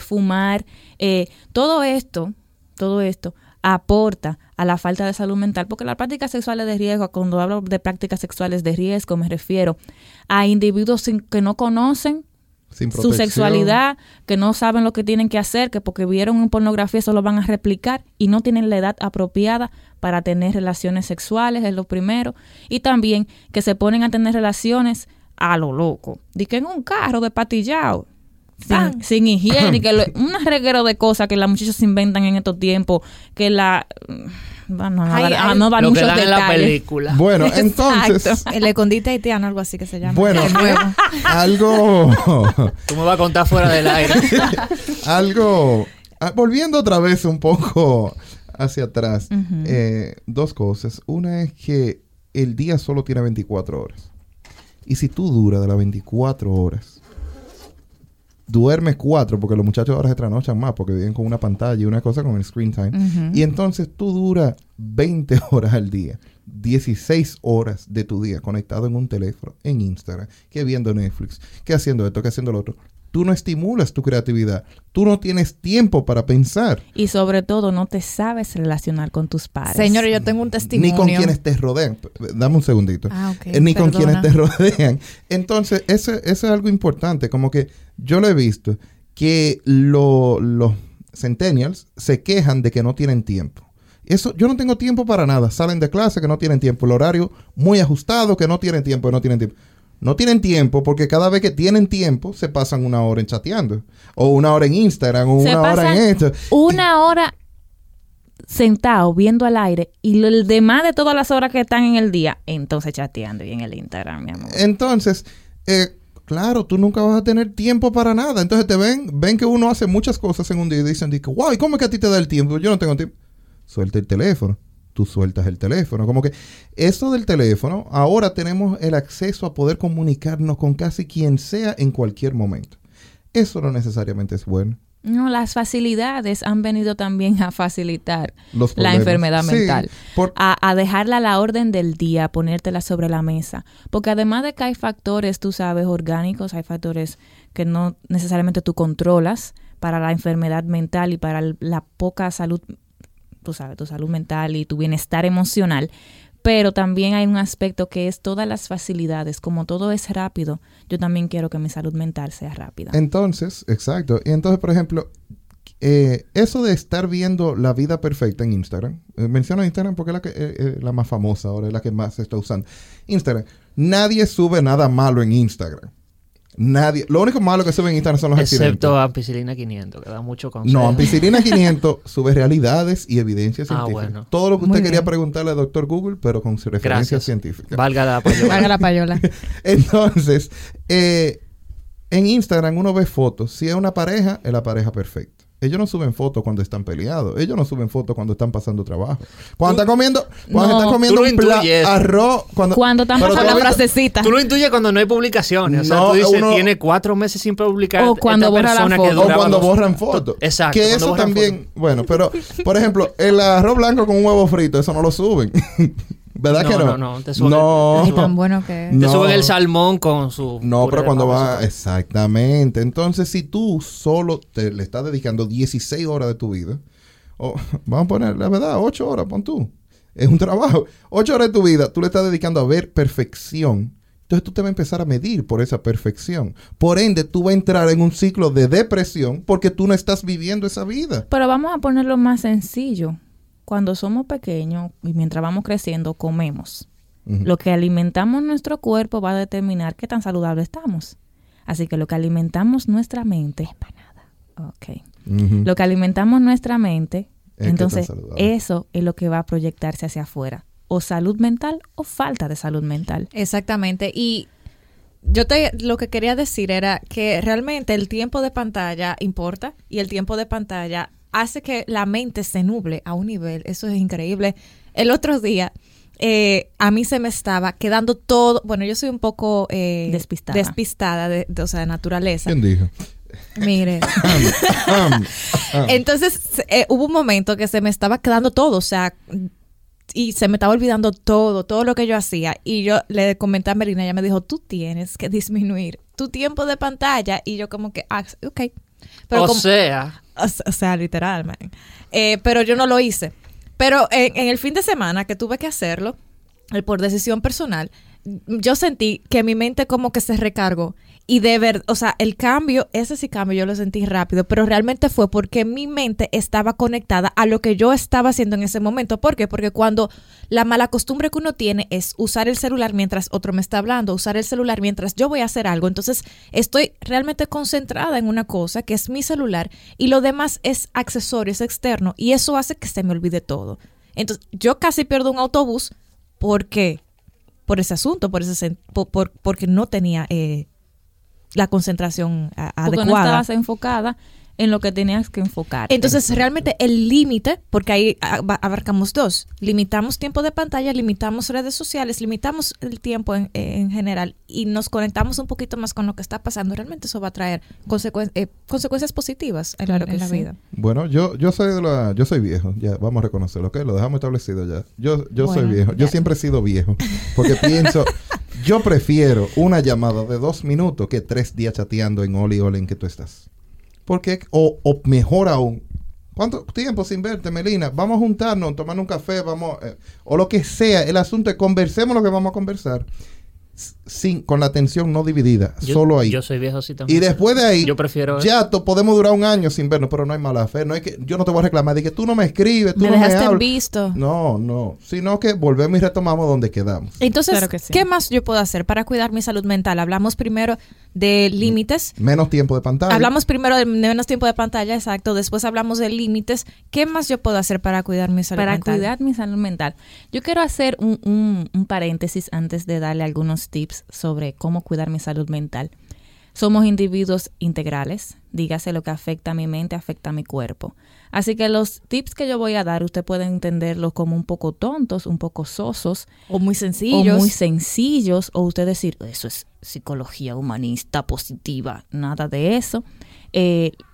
fumar, todo esto aporta a la falta de salud mental, porque las prácticas sexuales de riesgo, cuando hablo de prácticas sexuales de riesgo, me refiero a individuos que no conocen su sexualidad, que no saben lo que tienen que hacer, que porque vieron en pornografía eso lo van a replicar y no tienen la edad apropiada para tener relaciones sexuales, es lo primero. Y también que se ponen a tener relaciones a lo loco. Dice que en un carro de patillao, sin higiene, que un reguero de cosas que las muchachas inventan en estos tiempos, que la... Bueno, no van muchos detalles. La película. Bueno, entonces... Exacto. El escondite haitiano, algo así que se llama. Bueno, algo... Tú me vas a contar fuera del aire. Algo... Volviendo otra vez un poco hacia atrás. Uh-huh. Dos cosas. Una es que el día solo tiene 24 horas. Y si tú duras de las 24 horas... Duermes 4, porque los muchachos ahora se trasnochan más, porque viven con una pantalla y una cosa con el screen time. Uh-huh. Y entonces tú duras 20 horas al día, 16 horas de tu día conectado en un teléfono, en Instagram, que viendo Netflix, que haciendo esto, que haciendo lo otro. Tú no estimulas tu creatividad. Tú no tienes tiempo para pensar. Y sobre todo, no te sabes relacionar con tus padres. Señor, yo tengo un testimonio. Ni con quienes te rodean. Dame un segundito. Ah, ok. Ni perdona. Con quienes te rodean. Entonces, eso es algo importante. Como que yo lo he visto, que los centennials se quejan de que no tienen tiempo. Eso, yo no tengo tiempo para nada. Salen de clase que no tienen tiempo. El horario muy ajustado que no tienen tiempo, No tienen tiempo porque cada vez que tienen tiempo se pasan 1 hora en chateando. O 1 hora en Instagram, o 1 hora en esto. 1 hora sentado viendo al aire y el demás de todas las horas que están en el día, entonces chateando y en el Instagram, mi amor. Entonces, claro, tú nunca vas a tener tiempo para nada. Entonces te ven que uno hace muchas cosas en un día y dicen, wow, ¿y cómo es que a ti te da el tiempo? Yo no tengo tiempo. Suelta el teléfono. Tú sueltas el teléfono. Como que eso del teléfono, ahora tenemos el acceso a poder comunicarnos con casi quien sea en cualquier momento. Eso no necesariamente es bueno. No, las facilidades han venido también a facilitar la enfermedad mental. Sí, a dejarla a la orden del día, a ponértela sobre la mesa. Porque además de que hay factores, tú sabes, orgánicos, hay factores que no necesariamente tú controlas para la enfermedad mental y para la poca salud, tú sabes, tu salud mental y tu bienestar emocional, pero también hay un aspecto que es todas las facilidades, como todo es rápido, yo también quiero que mi salud mental sea rápida. Entonces, exacto, y entonces, por ejemplo, eso de estar viendo la vida perfecta en Instagram, menciono Instagram porque es la más famosa ahora, es la que más se está usando, Instagram, nadie sube nada malo en Instagram. Nadie. Lo único malo que sube en Instagram son los accidentes. Excepto Ampicilina 500, que da mucho consejo. No, Ampicilina 500 sube realidades y evidencia científica. Ah, bueno. Todo lo que usted quería preguntarle al doctor Google, pero con su referencia científica. Valga la payola. Valga la payola. Entonces, en Instagram uno ve fotos. Si es una pareja, es la pareja perfecta. Ellos no suben fotos cuando están peleados. Ellos no suben fotos cuando están pasando trabajo. Cuando están comiendo... Cuando están comiendo un arroz... Cuando están pasando la frasecita. Tú lo intuyes cuando no hay publicaciones. No, o sea, tú dices, tiene 4 meses sin publicar. O cuando borran la foto. O cuando borran fotos. Exacto. Que eso también... Bueno, pero... Por ejemplo, el arroz blanco con un huevo frito, eso no lo suben. ¿Verdad que no? No, te suben. No. Es tan bueno que... Te suben el salmón con su... No, pero cuando va... Exactamente. Entonces, si tú solo le estás dedicando 16 horas de tu vida, o vamos a poner, la verdad, 8 horas, pon tú. Es un trabajo. 8 horas de tu vida, tú le estás dedicando a ver perfección. Entonces, tú te vas a empezar a medir por esa perfección. Por ende, tú vas a entrar en un ciclo de depresión porque tú no estás viviendo esa vida. Pero vamos a ponerlo más sencillo. Cuando somos pequeños y mientras vamos creciendo, comemos. Uh-huh. Lo que alimentamos nuestro cuerpo va a determinar qué tan saludable estamos. Así que lo que alimentamos nuestra mente... Empanada. Ok. Uh-huh. Lo que alimentamos nuestra mente, entonces eso es lo que va a proyectarse hacia afuera. O salud mental o falta de salud mental. Exactamente. Y lo que quería decir era que realmente el tiempo de pantalla importa, y el tiempo de pantalla hace que la mente se nuble a un nivel. Eso es increíble. El otro día a mí se me estaba quedando todo. Bueno, yo soy un poco despistada de naturaleza. ¿Quién dijo? Mire. Entonces hubo un momento que se me estaba quedando todo, o sea, y se me estaba olvidando todo lo que yo hacía. Y yo le comenté a Melina, ella me dijo, tú tienes que disminuir tu tiempo de pantalla. Y yo como que, ok. Pero o sea, literal, man. Pero yo no lo hice. Pero en el fin de semana que tuve que hacerlo, por decisión personal, yo sentí que mi mente como que se recargó. Y de verdad, o sea, el cambio, ese sí cambio, yo lo sentí rápido, pero realmente fue porque mi mente estaba conectada a lo que yo estaba haciendo en ese momento. ¿Por qué? Porque cuando la mala costumbre que uno tiene es usar el celular mientras otro me está hablando, usar el celular mientras yo voy a hacer algo, entonces estoy realmente concentrada en una cosa que es mi celular y lo demás es accesorio, es externo, y eso hace que se me olvide todo. Entonces, yo casi pierdo un autobús porque, por ese asunto, porque no tenía... la concentración adecuada. Porque no estabas enfocada en lo que tenías que enfocar. Entonces, realmente el límite, porque ahí abarcamos dos, limitamos tiempo de pantalla, limitamos redes sociales, limitamos el tiempo en general y nos conectamos un poquito más con lo que está pasando. Realmente eso va a traer consecuencias positivas en la vida. Bueno, yo soy viejo, ya vamos a reconocerlo, ¿ok? Lo dejamos establecido ya. Yo soy viejo, yo siempre he sido viejo, porque pienso... Yo prefiero una llamada de 2 minutos que 3 días chateando en Oli en que tú estás. Porque, o mejor aún, ¿cuánto tiempo sin verte, Melina? Vamos a juntarnos, tomar un café, o lo que sea. El asunto es conversemos lo que vamos a conversar. Con la atención no dividida, solo ahí. Yo soy viejo así también. Y después de ahí, yo prefiero podemos durar 1 año sin vernos, pero no hay mala fe. No hay que, yo no te voy a reclamar de que tú no me escribes, tú me no dejaste me hablas. Visto. No. Sino que volvemos y retomamos donde quedamos. Entonces, claro que sí. ¿Qué más yo puedo hacer para cuidar mi salud mental? Hablamos primero de límites. Menos tiempo de pantalla. Hablamos primero de menos tiempo de pantalla, exacto. Después hablamos de límites. ¿Qué más yo puedo hacer para cuidar mi salud mental? Para cuidar mi salud mental. Yo quiero hacer un paréntesis antes de darle algunos tips sobre cómo cuidar mi salud mental. Somos individuos integrales, dígase lo que afecta a mi mente, afecta a mi cuerpo. Así que los tips que yo voy a dar, usted puede entenderlos como un poco tontos, un poco sosos. O muy sencillos, o usted decir, eso es psicología humanista positiva, nada de eso.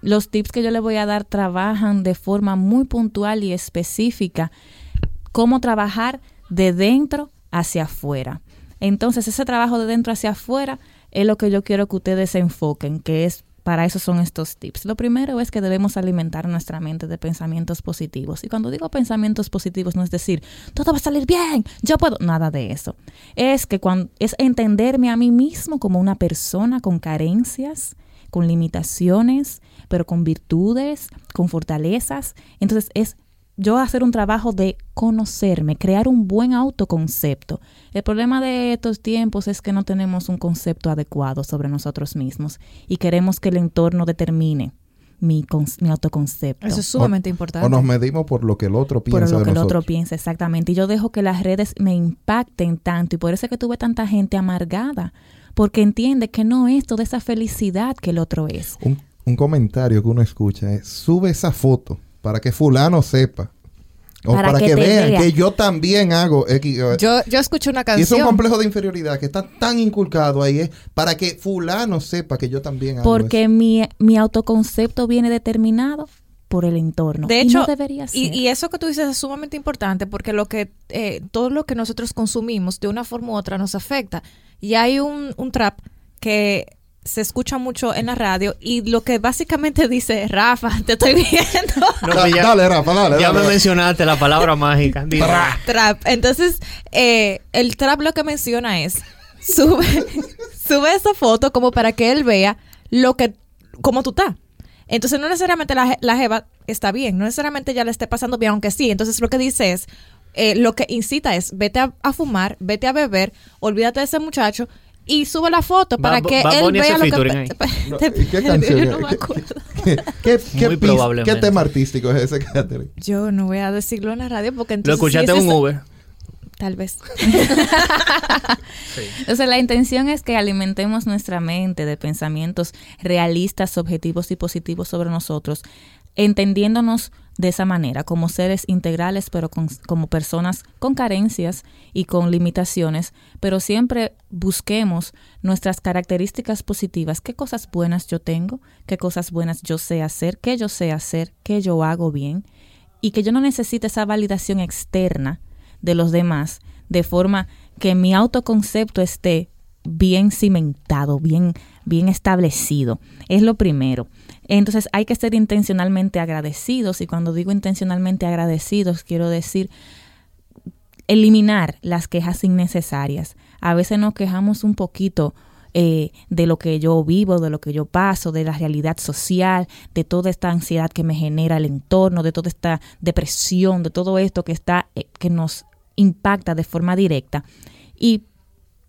Los tips que yo le voy a dar trabajan de forma muy puntual y específica cómo trabajar de dentro hacia afuera. Entonces, ese trabajo de dentro hacia afuera es lo que yo quiero que ustedes se enfoquen, que es para eso son estos tips. Lo primero es que debemos alimentar nuestra mente de pensamientos positivos. Y cuando digo pensamientos positivos, no es decir, todo va a salir bien, yo puedo. Nada de eso. Es entenderme a mí mismo como una persona con carencias, con limitaciones, pero con virtudes, con fortalezas. Entonces, es yo hacer un trabajo de conocerme, crear un buen autoconcepto. El problema de estos tiempos es que no tenemos un concepto adecuado sobre nosotros mismos y queremos que el entorno determine mi autoconcepto. Eso es sumamente importante. O nos medimos por lo que el otro piensa de nosotros. Por lo que el otro piensa, exactamente. Y yo dejo que las redes me impacten tanto y por eso es que tuve tanta gente amargada, porque entiende que no es toda esa felicidad que el otro es. Un comentario que uno escucha es, sube esa foto para que fulano sepa. O para que vean que yo también hago X. Yo escucho una canción. Y es un complejo de inferioridad que está tan inculcado ahí. Es para que fulano sepa que yo también hago. Porque mi autoconcepto viene determinado por el entorno. De hecho, y no debería ser. Y eso que tú dices es sumamente importante porque todo lo que nosotros consumimos de una forma u otra nos afecta. Y hay un trap que se escucha mucho en la radio y lo que básicamente dice, Rafa, te estoy viendo. Dale, Rafa, dale. Ya me mencionaste la palabra mágica. Trap. Entonces, el trap lo que menciona es, sube esa foto como para que él vea cómo tú estás. Entonces, no necesariamente la jeva está bien, no necesariamente ya la esté pasando bien, aunque sí. Entonces, lo que dice es, lo que incita es, vete a fumar, vete a beber, olvídate de ese muchacho, y sube la foto para que él vea lo que... ¿Qué canción? Yo no me acuerdo. ¿Qué tema artístico es ese, Catherine? Yo no voy a decirlo en la radio porque entonces... Lo escuchaste en un Uber. Tal vez. Sí. O sea, la intención es que alimentemos nuestra mente de pensamientos realistas, objetivos y positivos sobre nosotros, entendiéndonos de esa manera, como seres integrales, pero como personas con carencias y con limitaciones, pero siempre busquemos nuestras características positivas. ¿Qué cosas buenas yo tengo? ¿Qué cosas buenas yo sé hacer? ¿Qué yo sé hacer? ¿Qué yo hago bien? Y que yo no necesite esa validación externa de los demás, de forma que mi autoconcepto esté bien cimentado, bien establecido. Es lo primero. Entonces hay que ser intencionalmente agradecidos, y cuando digo intencionalmente agradecidos, quiero decir eliminar las quejas innecesarias. A veces nos quejamos un poquito de lo que yo vivo, de lo que yo paso, de la realidad social, de toda esta ansiedad que me genera el entorno, de toda esta depresión, de todo esto que nos impacta de forma directa, y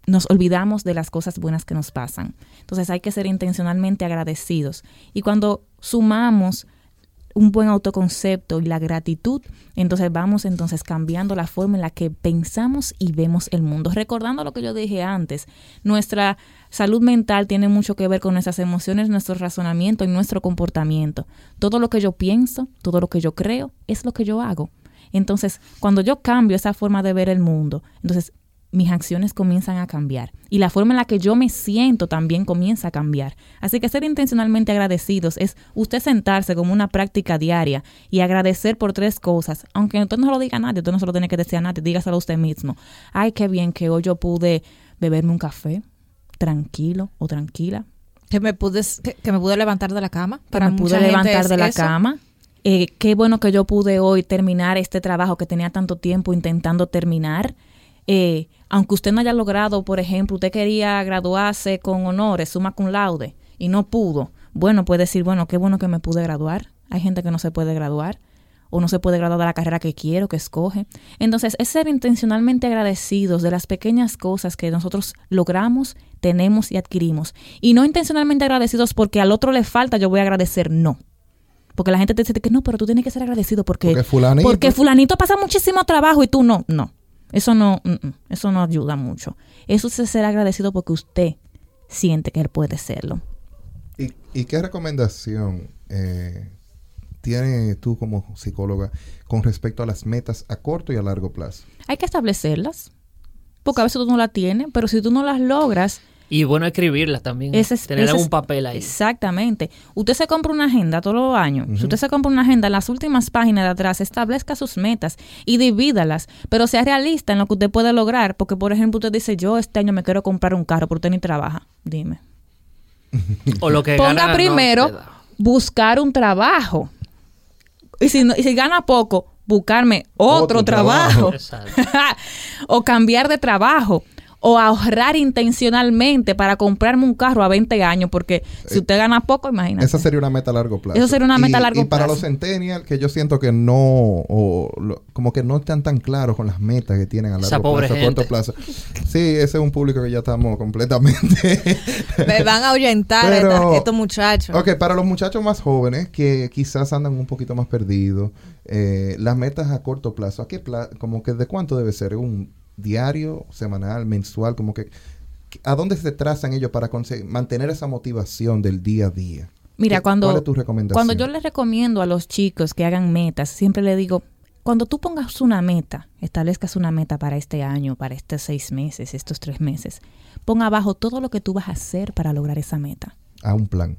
nos olvidamos de las cosas buenas que nos pasan. Entonces hay que ser intencionalmente agradecidos, y cuando sumamos un buen autoconcepto y la gratitud, entonces vamos cambiando la forma en la que pensamos y vemos el mundo. Recordando lo que yo dije antes, nuestra salud mental tiene mucho que ver con nuestras emociones, nuestro razonamiento y nuestro comportamiento. Todo lo que yo pienso, todo lo que yo creo, es lo que yo hago. Entonces, cuando yo cambio esa forma de ver el mundo, entonces mis acciones comienzan a cambiar, y la forma en la que yo me siento también comienza a cambiar. Así que ser intencionalmente agradecidos es usted sentarse como una práctica diaria y agradecer por 3 cosas. Aunque usted no lo diga a nadie, usted no se lo tiene que decir a nadie, dígaselo a usted mismo. Ay, qué bien que hoy yo pude beberme un café tranquilo o tranquila. Que me pude levantar de la cama. Qué bueno que yo pude hoy terminar este trabajo que tenía tanto tiempo intentando terminar. Aunque usted no haya logrado, por ejemplo, usted quería graduarse con honores, summa cum laude, y no pudo. Bueno, puede decir, qué bueno que me pude graduar. Hay gente que no se puede graduar, o no se puede graduar de la carrera que quiero, que escoge. Entonces, es ser intencionalmente agradecidos de las pequeñas cosas que nosotros logramos, tenemos y adquirimos. Y no intencionalmente agradecidos porque al otro le falta, yo voy a agradecer, no. Porque la gente te dice que no, pero tú tienes que ser agradecido porque fulanito pasa muchísimo trabajo y tú no, no. Eso no ayuda mucho. Eso es ser agradecido porque usted siente que él puede serlo. ¿Y qué recomendación tienes tú como psicóloga con respecto a las metas a corto y a largo plazo? Hay que establecerlas, porque a veces tú no las tienes, pero si tú no las logras... Y bueno, escribirlas también. Tener algún papel ahí. Exactamente. Usted se compra una agenda todos los años. Uh-huh. Si usted se compra una agenda, en las últimas páginas de atrás, establezca sus metas y divídalas. Pero sea realista en lo que usted puede lograr. Porque, por ejemplo, usted dice, yo este año me quiero comprar un carro, pero usted ni trabaja. Dime. O lo que ponga gana, primero, no buscar un trabajo. Y si gana poco, buscarme otro trabajo. Exacto. O cambiar de trabajo. O ahorrar intencionalmente para comprarme un carro a 20 años, porque si usted gana poco, imagínate. Esa sería una meta a largo plazo. Y para los centennials, que yo siento que no, como que no están tan claros con las metas que tienen a largo plazo, a corto plazo. Sí, ese es un público que ya estamos completamente... Me van a ahuyentar estos muchachos. Ok, para los muchachos más jóvenes, que quizás andan un poquito más perdidos, las metas a corto plazo, como que ¿de cuánto debe ser? ¿Un diario, semanal, mensual? Como que ¿a dónde se trazan ellos para mantener esa motivación del día a día? Mira, ¿cuál es tu recomendación? Cuando yo les recomiendo a los chicos que hagan metas, siempre les digo, cuando tú pongas una meta, establezcas una meta para este año, para estos 6 meses, estos 3 meses, pon abajo todo lo que tú vas a hacer para lograr esa meta. Un plan.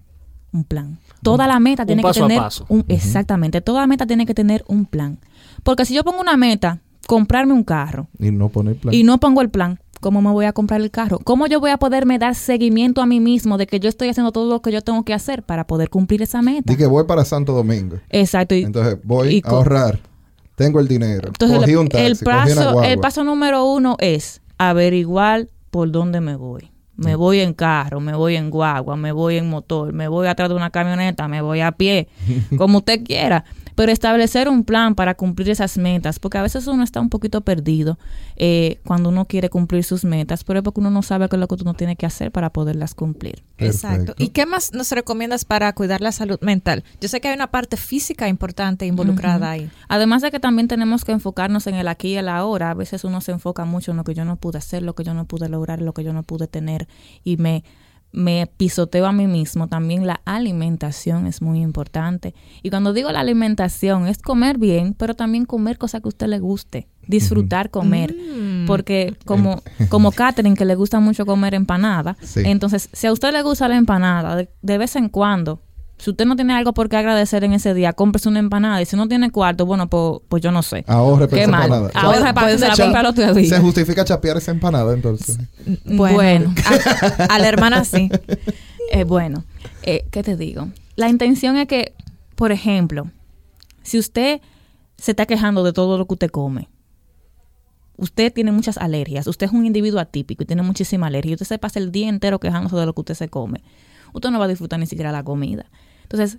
Un plan. Toda la meta tiene que tener... Paso a paso. Exactamente. Toda meta tiene que tener un plan. Porque si yo pongo una meta... comprarme un carro. Y no pongo el plan. ¿Cómo me voy a comprar el carro? ¿Cómo yo voy a poderme dar seguimiento a mí mismo de que yo estoy haciendo todo lo que yo tengo que hacer para poder cumplir esa meta? Y que voy para Santo Domingo. Exacto. Entonces voy a ahorrar. Tengo el dinero. Entonces, cogí un taxi, el paso número 1 es averiguar por dónde me voy. Me voy en carro, me voy en guagua, me voy en motor, me voy atrás de una camioneta, me voy a pie, como usted quiera. pero establecer un plan para cumplir esas metas, porque a veces uno está un poquito perdido cuando uno quiere cumplir sus metas, pero es porque uno no sabe qué es lo que uno tiene que hacer para poderlas cumplir. Perfecto. Exacto. ¿Y qué más nos recomiendas para cuidar la salud mental? Yo sé que hay una parte física importante involucrada ahí. Además de que también tenemos que enfocarnos en el aquí y el ahora. A veces uno se enfoca mucho en lo que yo no pude hacer, lo que yo no pude lograr, lo que yo no pude tener, y me pisoteo a mí mismo. También la alimentación es muy importante. Y cuando digo la alimentación, es comer bien, pero también comer cosas que a usted le guste. Disfrutar comer. Porque como Catherine, que le gusta mucho comer empanada, sí. Entonces, si a usted le gusta la empanada, de vez en cuando, si usted no tiene algo por qué agradecer en ese día, cómprese una empanada. Y si no tiene cuarto, bueno, pues yo no sé. Ahorre para esa empanada. Ahorre para la compra los tuyos. ¿Se justifica chapear esa empanada, entonces? Bueno. A la hermana sí. ¿Qué te digo? La intención es que, por ejemplo, si usted se está quejando de todo lo que usted come, usted tiene muchas alergias, usted es un individuo atípico y tiene muchísima alergia, y usted se pasa el día entero quejándose de lo que usted se come, usted no va a disfrutar ni siquiera la comida. Entonces,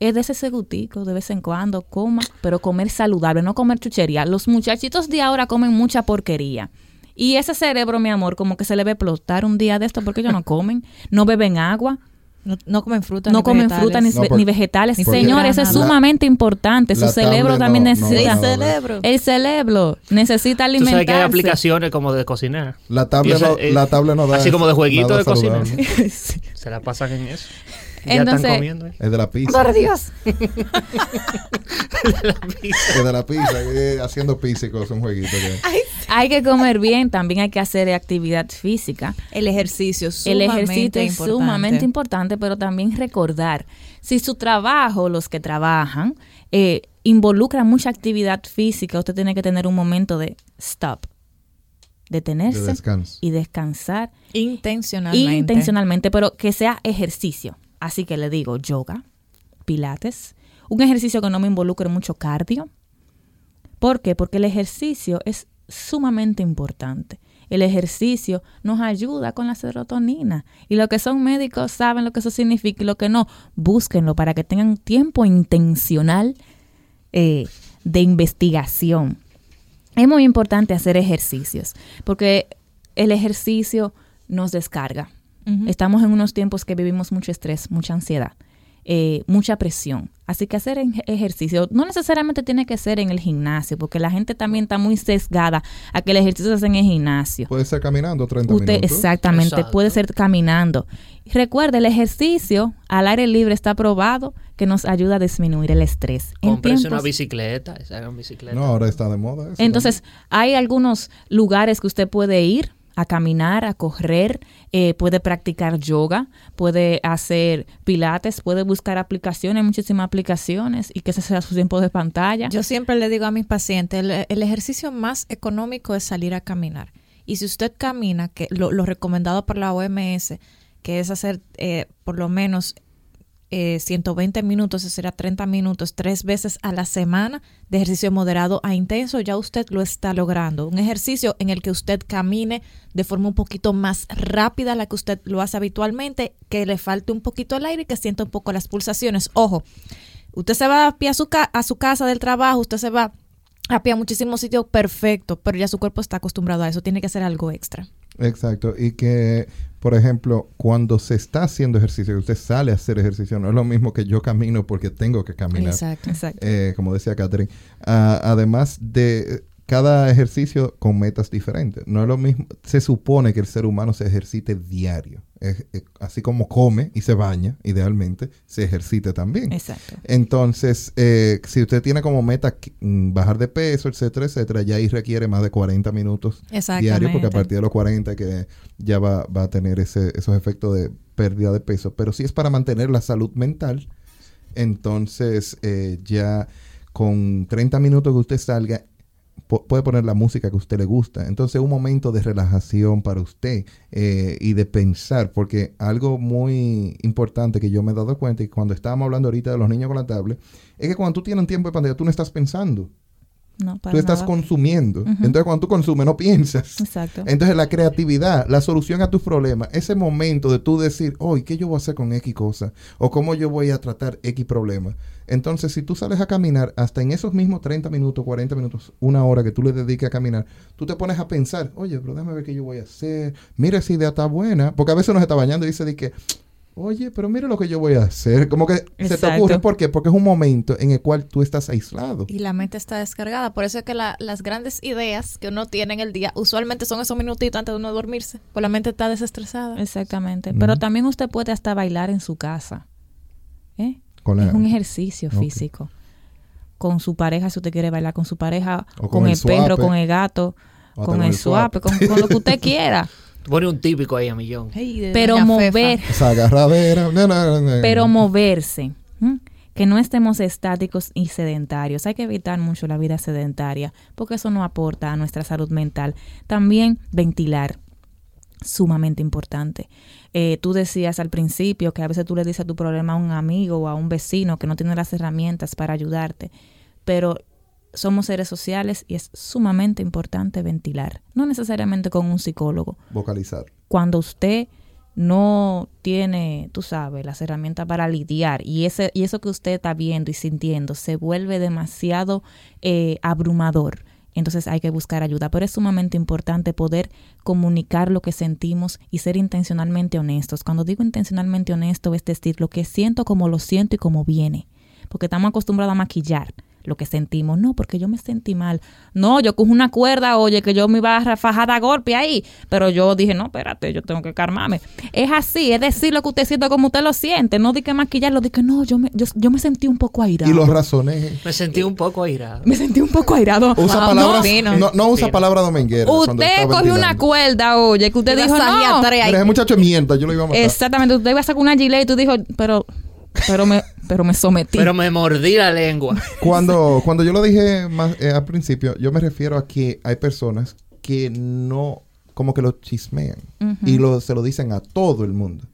es de ese segutico, de vez en cuando, coma, pero comer saludable, no comer chuchería. Los muchachitos de ahora comen mucha porquería. Y ese cerebro, mi amor, como que se le ve explotar un día de esto, porque ellos no comen, no beben agua. No comen fruta, ni vegetales. Señores, eso es sumamente importante. Su cerebro también necesita. El cerebro necesita alimentarse. Tú sabes que hay aplicaciones como de cocinar. La tablet no da. Así como de jueguito de cocinar. Sí. Se la pasan en eso. Entonces, ya están comiendo. Es de la pizza. ¡Por Dios! Es de la pizza, haciendo pizza y cosas, un jueguito. Hay que comer bien, también hay que hacer actividad física. El ejercicio es sumamente importante, pero también recordar, si su trabajo, los que trabajan, involucra mucha actividad física, usted tiene que tener un momento de stop. Detenerse y descansar. Intencionalmente, pero que sea ejercicio. Así que le digo yoga, pilates, un ejercicio que no me involucre mucho cardio. ¿Por qué? Porque el ejercicio es sumamente importante. El ejercicio nos ayuda con la serotonina. Y los que son médicos saben lo que eso significa y lo que no. Búsquenlo para que tengan tiempo intencional de investigación. Es muy importante hacer ejercicios porque el ejercicio nos descarga. Estamos en unos tiempos que vivimos mucho estrés, mucha ansiedad, mucha presión. Así que hacer ejercicio no necesariamente tiene que ser en el gimnasio, porque la gente también está muy sesgada a que el ejercicio se hace en el gimnasio. Puede ser caminando 30 minutos. Exactamente. Exacto. Puede ser caminando. Recuerda, el ejercicio al aire libre está probado que nos ayuda a disminuir el estrés. Comprese una bicicleta, hagan bicicleta. No, ahora está de moda eso. Entonces, hay algunos lugares que usted puede ir a caminar, a correr, puede practicar yoga, puede hacer pilates, puede buscar aplicaciones, muchísimas aplicaciones, y que ese sea su tiempo de pantalla. Yo siempre le digo a mis pacientes, el ejercicio más económico es salir a caminar. Y si usted camina, que lo recomendado por la OMS, que es hacer por lo menos 120 minutos, eso será 30 minutos, 3 veces a la semana de ejercicio moderado a intenso, ya usted lo está logrando. Un ejercicio en el que usted camine de forma un poquito más rápida a la que usted lo hace habitualmente, que le falte un poquito el aire y que sienta un poco las pulsaciones. Ojo, usted se va a pie a su casa del trabajo, usted se va a pie a muchísimos sitios, perfecto, pero ya su cuerpo está acostumbrado a eso, tiene que hacer algo extra. Exacto, y que, por ejemplo, cuando se está haciendo ejercicio, usted sale a hacer ejercicio, no es lo mismo que yo camino porque tengo que caminar. Exacto. Como decía Catherine, además de cada ejercicio con metas diferentes. No es lo mismo, se supone que el ser humano se ejercite diario. Así como come y se baña, idealmente, se ejercite también. Exacto. Entonces, si usted tiene como meta bajar de peso, etcétera, etcétera, ya ahí requiere más de 40 minutos diarios, porque a partir de los 40 que ya va a tener esos efectos de pérdida de peso. Pero si es para mantener la salud mental, entonces ya con 30 minutos que usted salga, puede poner la música que a usted le gusta. Entonces, un momento de relajación para usted y de pensar, porque algo muy importante que yo me he dado cuenta, y cuando estábamos hablando ahorita de los niños con la tablet, es que cuando tú tienes un tiempo de pantalla, tú no estás pensando. No, para tú estás nada. Consumiendo. Uh-huh. Entonces, cuando tú consumes, no piensas. Exacto. Entonces, la creatividad, la solución a tus problemas, ese momento de tú decir, hoy, ¿qué yo voy a hacer con X cosa? O ¿cómo yo voy a tratar X problema? Entonces, si tú sales a caminar, hasta en esos mismos 30 minutos, 40 minutos, una hora que tú le dediques a caminar, tú te pones a pensar, oye, pero déjame ver qué yo voy a hacer. Mira, esa idea está buena. Porque a veces nos está bañando y dice de que... Oye, pero mira lo que yo voy a hacer. Como que exacto. Se te ocurre. ¿Por qué? Porque es un momento en el cual tú estás aislado. Y la mente está descargada. Por eso es que las grandes ideas que uno tiene en el día usualmente son esos minutitos antes de uno dormirse. Pues la mente está desestresada. Exactamente. Mm. Pero también usted puede hasta bailar en su casa. Es un ejercicio físico. Con su pareja, si usted quiere bailar con su pareja. O con el perro, con el gato. O con el swap. Con lo que usted quiera. Pone un típico ahí a millón. Hey, pero mover. Pero moverse. ¿Mm? Que no estemos estáticos y sedentarios. Hay que evitar mucho la vida sedentaria porque eso no aporta a nuestra salud mental. También ventilar. Sumamente importante. Tú decías al principio que a veces tú le dices a tu problema a un amigo o a un vecino que no tiene las herramientas para ayudarte. Pero... somos seres sociales y es sumamente importante ventilar. No necesariamente con un psicólogo. Vocalizar. Cuando usted no tiene, tú sabes, las herramientas para lidiar y eso que usted está viendo y sintiendo se vuelve demasiado abrumador. Entonces hay que buscar ayuda. Pero es sumamente importante poder comunicar lo que sentimos y ser intencionalmente honestos. Cuando digo intencionalmente honesto es decir lo que siento, como lo siento y como viene. Porque estamos acostumbrados a maquillar lo que sentimos. No, porque yo me sentí mal. No, yo cojo una cuerda, oye, que yo me iba a fajar a golpe ahí. Pero yo dije, no, espérate, yo tengo que calmarme. Es así, es decir lo que usted siente como usted lo siente. No di que maquillarlo, di que no, yo me sentí un poco airado. Y los razones. Me sentí un poco airado. Usa palabras, no usa palabras domingueras. Usted cogió una cuerda, oye, que usted dijo, no. Pero ese muchacho mienta, yo lo iba a matar. Exactamente, usted iba a sacar una gilet y tú dijo, pero me sometí. Pero me mordí la lengua. Cuando yo lo dije más al principio, yo me refiero a que hay personas que no, como que lo chismean. Uh-huh. Y se lo dicen a todo el mundo.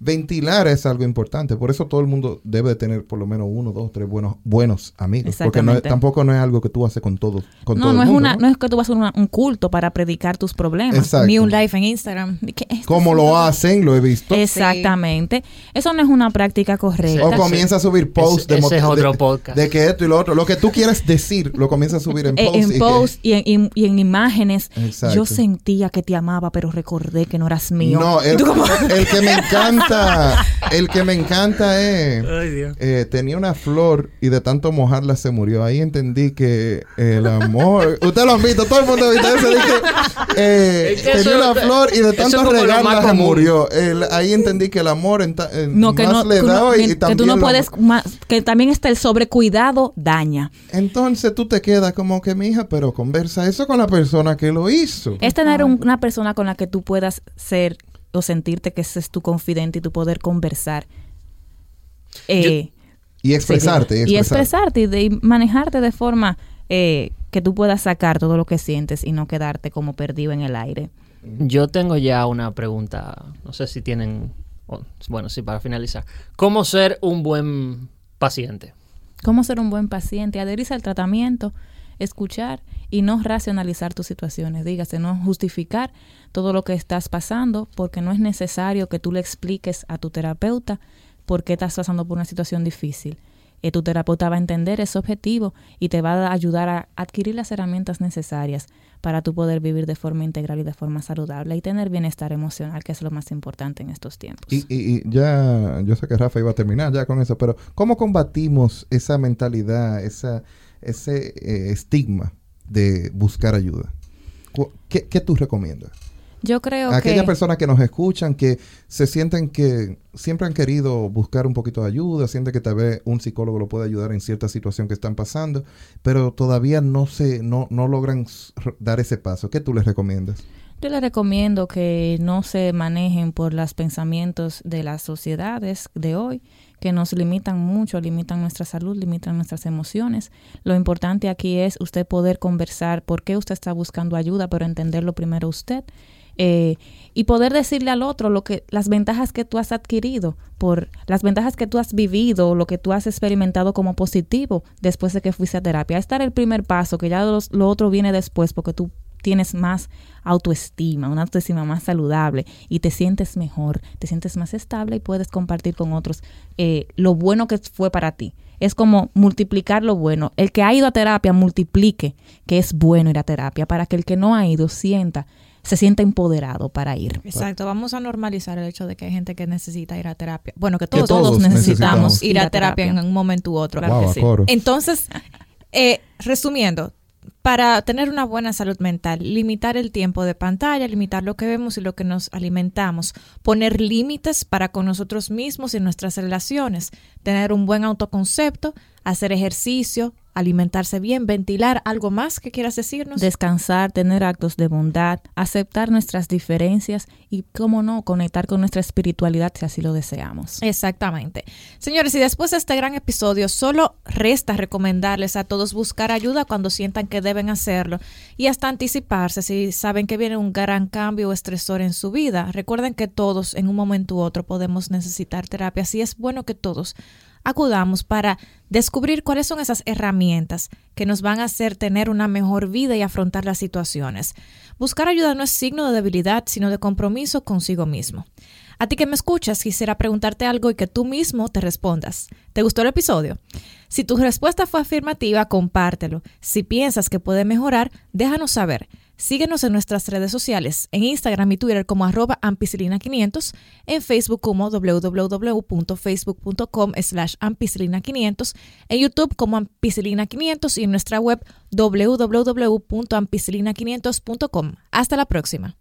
Ventilar es algo importante. Por eso todo el mundo debe de tener por lo menos uno, dos, tres buenos amigos. Porque tampoco no es algo que tú haces con todos. No es que tú vas a hacer un culto para predicar tus problemas. Exacto. Ni un live en Instagram. Como lo hacen, lo he visto. Exactamente. Sí. Eso no es una práctica correcta. O comienza a subir posts de que esto y lo otro. Lo que tú quieres decir, lo comienza a subir en posts. En posts y en imágenes. Exacto. Yo sentía que te amaba, pero recordé que no eras mío. No, el que me encanta. El que me encanta es tenía una flor y de tanto mojarla se murió. Ahí entendí que el amor. Ustedes lo han visto, todo el mundo ha visto eso. Tenía una flor y de tanto regarla se murió. Ahí entendí que el amor que tú no puedes más, que también está el sobrecuidado daña. Entonces tú te quedas como que mi hija, pero conversa eso con la persona que lo hizo. Es tener una persona con la que tú puedas ser o sentirte que ese es tu confidente y tu poder conversar. Y expresarte y manejarte de forma que tú puedas sacar todo lo que sientes y no quedarte como perdido en el aire. Yo tengo ya una pregunta, no sé si tienen... Bueno, sí, para finalizar. ¿Cómo ser un buen paciente? Adherirse al tratamiento, escuchar y no racionalizar tus situaciones. Dígase, no justificar todo lo que estás pasando, porque no es necesario que tú le expliques a tu terapeuta por qué estás pasando por una situación difícil. Tu terapeuta va a entender ese objetivo y te va a ayudar a adquirir las herramientas necesarias para tú poder vivir de forma integral y de forma saludable y tener bienestar emocional, que es lo más importante en estos tiempos. Y ya, yo sé que Rafa iba a terminar ya con eso, pero ¿cómo combatimos esa mentalidad, ese estigma de buscar ayuda? ¿Qué tú recomiendas? Yo creo que... aquellas personas que nos escuchan, que se sienten que siempre han querido buscar un poquito de ayuda, sienten que tal vez un psicólogo lo puede ayudar en cierta situación que están pasando, pero todavía no logran dar ese paso. ¿Qué tú les recomiendas? Yo les recomiendo que no se manejen por los pensamientos de las sociedades de hoy, que nos limitan mucho, limitan nuestra salud, limitan nuestras emociones. Lo importante aquí es usted poder conversar por qué usted está buscando ayuda, pero entenderlo primero usted. y poder decirle al otro lo que, las ventajas que tú has adquirido, por las ventajas que tú has vivido, lo que tú has experimentado como positivo después de que fuiste a terapia. Este era el primer paso, que ya lo otro viene después, porque tú tienes más autoestima, una autoestima más saludable, y te sientes mejor, te sientes más estable y puedes compartir con otros lo bueno que fue para ti. Es como multiplicar lo bueno. El que ha ido a terapia multiplique que es bueno ir a terapia, para que el que no ha ido se sienta empoderado para ir. Exacto, vamos a normalizar el hecho de que hay gente que necesita ir a terapia. Bueno, que todos necesitamos ir a terapia en un momento u otro. Claro, wow, que sí. Entonces, resumiendo, para tener una buena salud mental, limitar el tiempo de pantalla, limitar lo que vemos y lo que nos alimentamos, poner límites para con nosotros mismos y nuestras relaciones, tener un buen autoconcepto, hacer ejercicio, alimentarse bien, ventilar. ¿Algo más que quieras decirnos? Descansar, tener actos de bondad, aceptar nuestras diferencias y, cómo no, conectar con nuestra espiritualidad si así lo deseamos. Exactamente. Señores, y después de este gran episodio, solo resta recomendarles a todos buscar ayuda cuando sientan que deben hacerlo y hasta anticiparse si saben que viene un gran cambio o estresor en su vida. Recuerden que todos, en un momento u otro, podemos necesitar terapia, así es bueno que todos acudamos para descubrir cuáles son esas herramientas que nos van a hacer tener una mejor vida y afrontar las situaciones. Buscar ayuda no es signo de debilidad, sino de compromiso consigo mismo. A ti que me escuchas, quisiera preguntarte algo y que tú mismo te respondas. ¿Te gustó el episodio? Si tu respuesta fue afirmativa, compártelo. Si piensas que puede mejorar, déjanos saber. Síguenos en nuestras redes sociales, en Instagram y Twitter como @Ampicilina500, en Facebook como www.facebook.com/Ampicilina500, en YouTube como Ampicilina500 y en nuestra web www.ampicilina500.com. Hasta la próxima.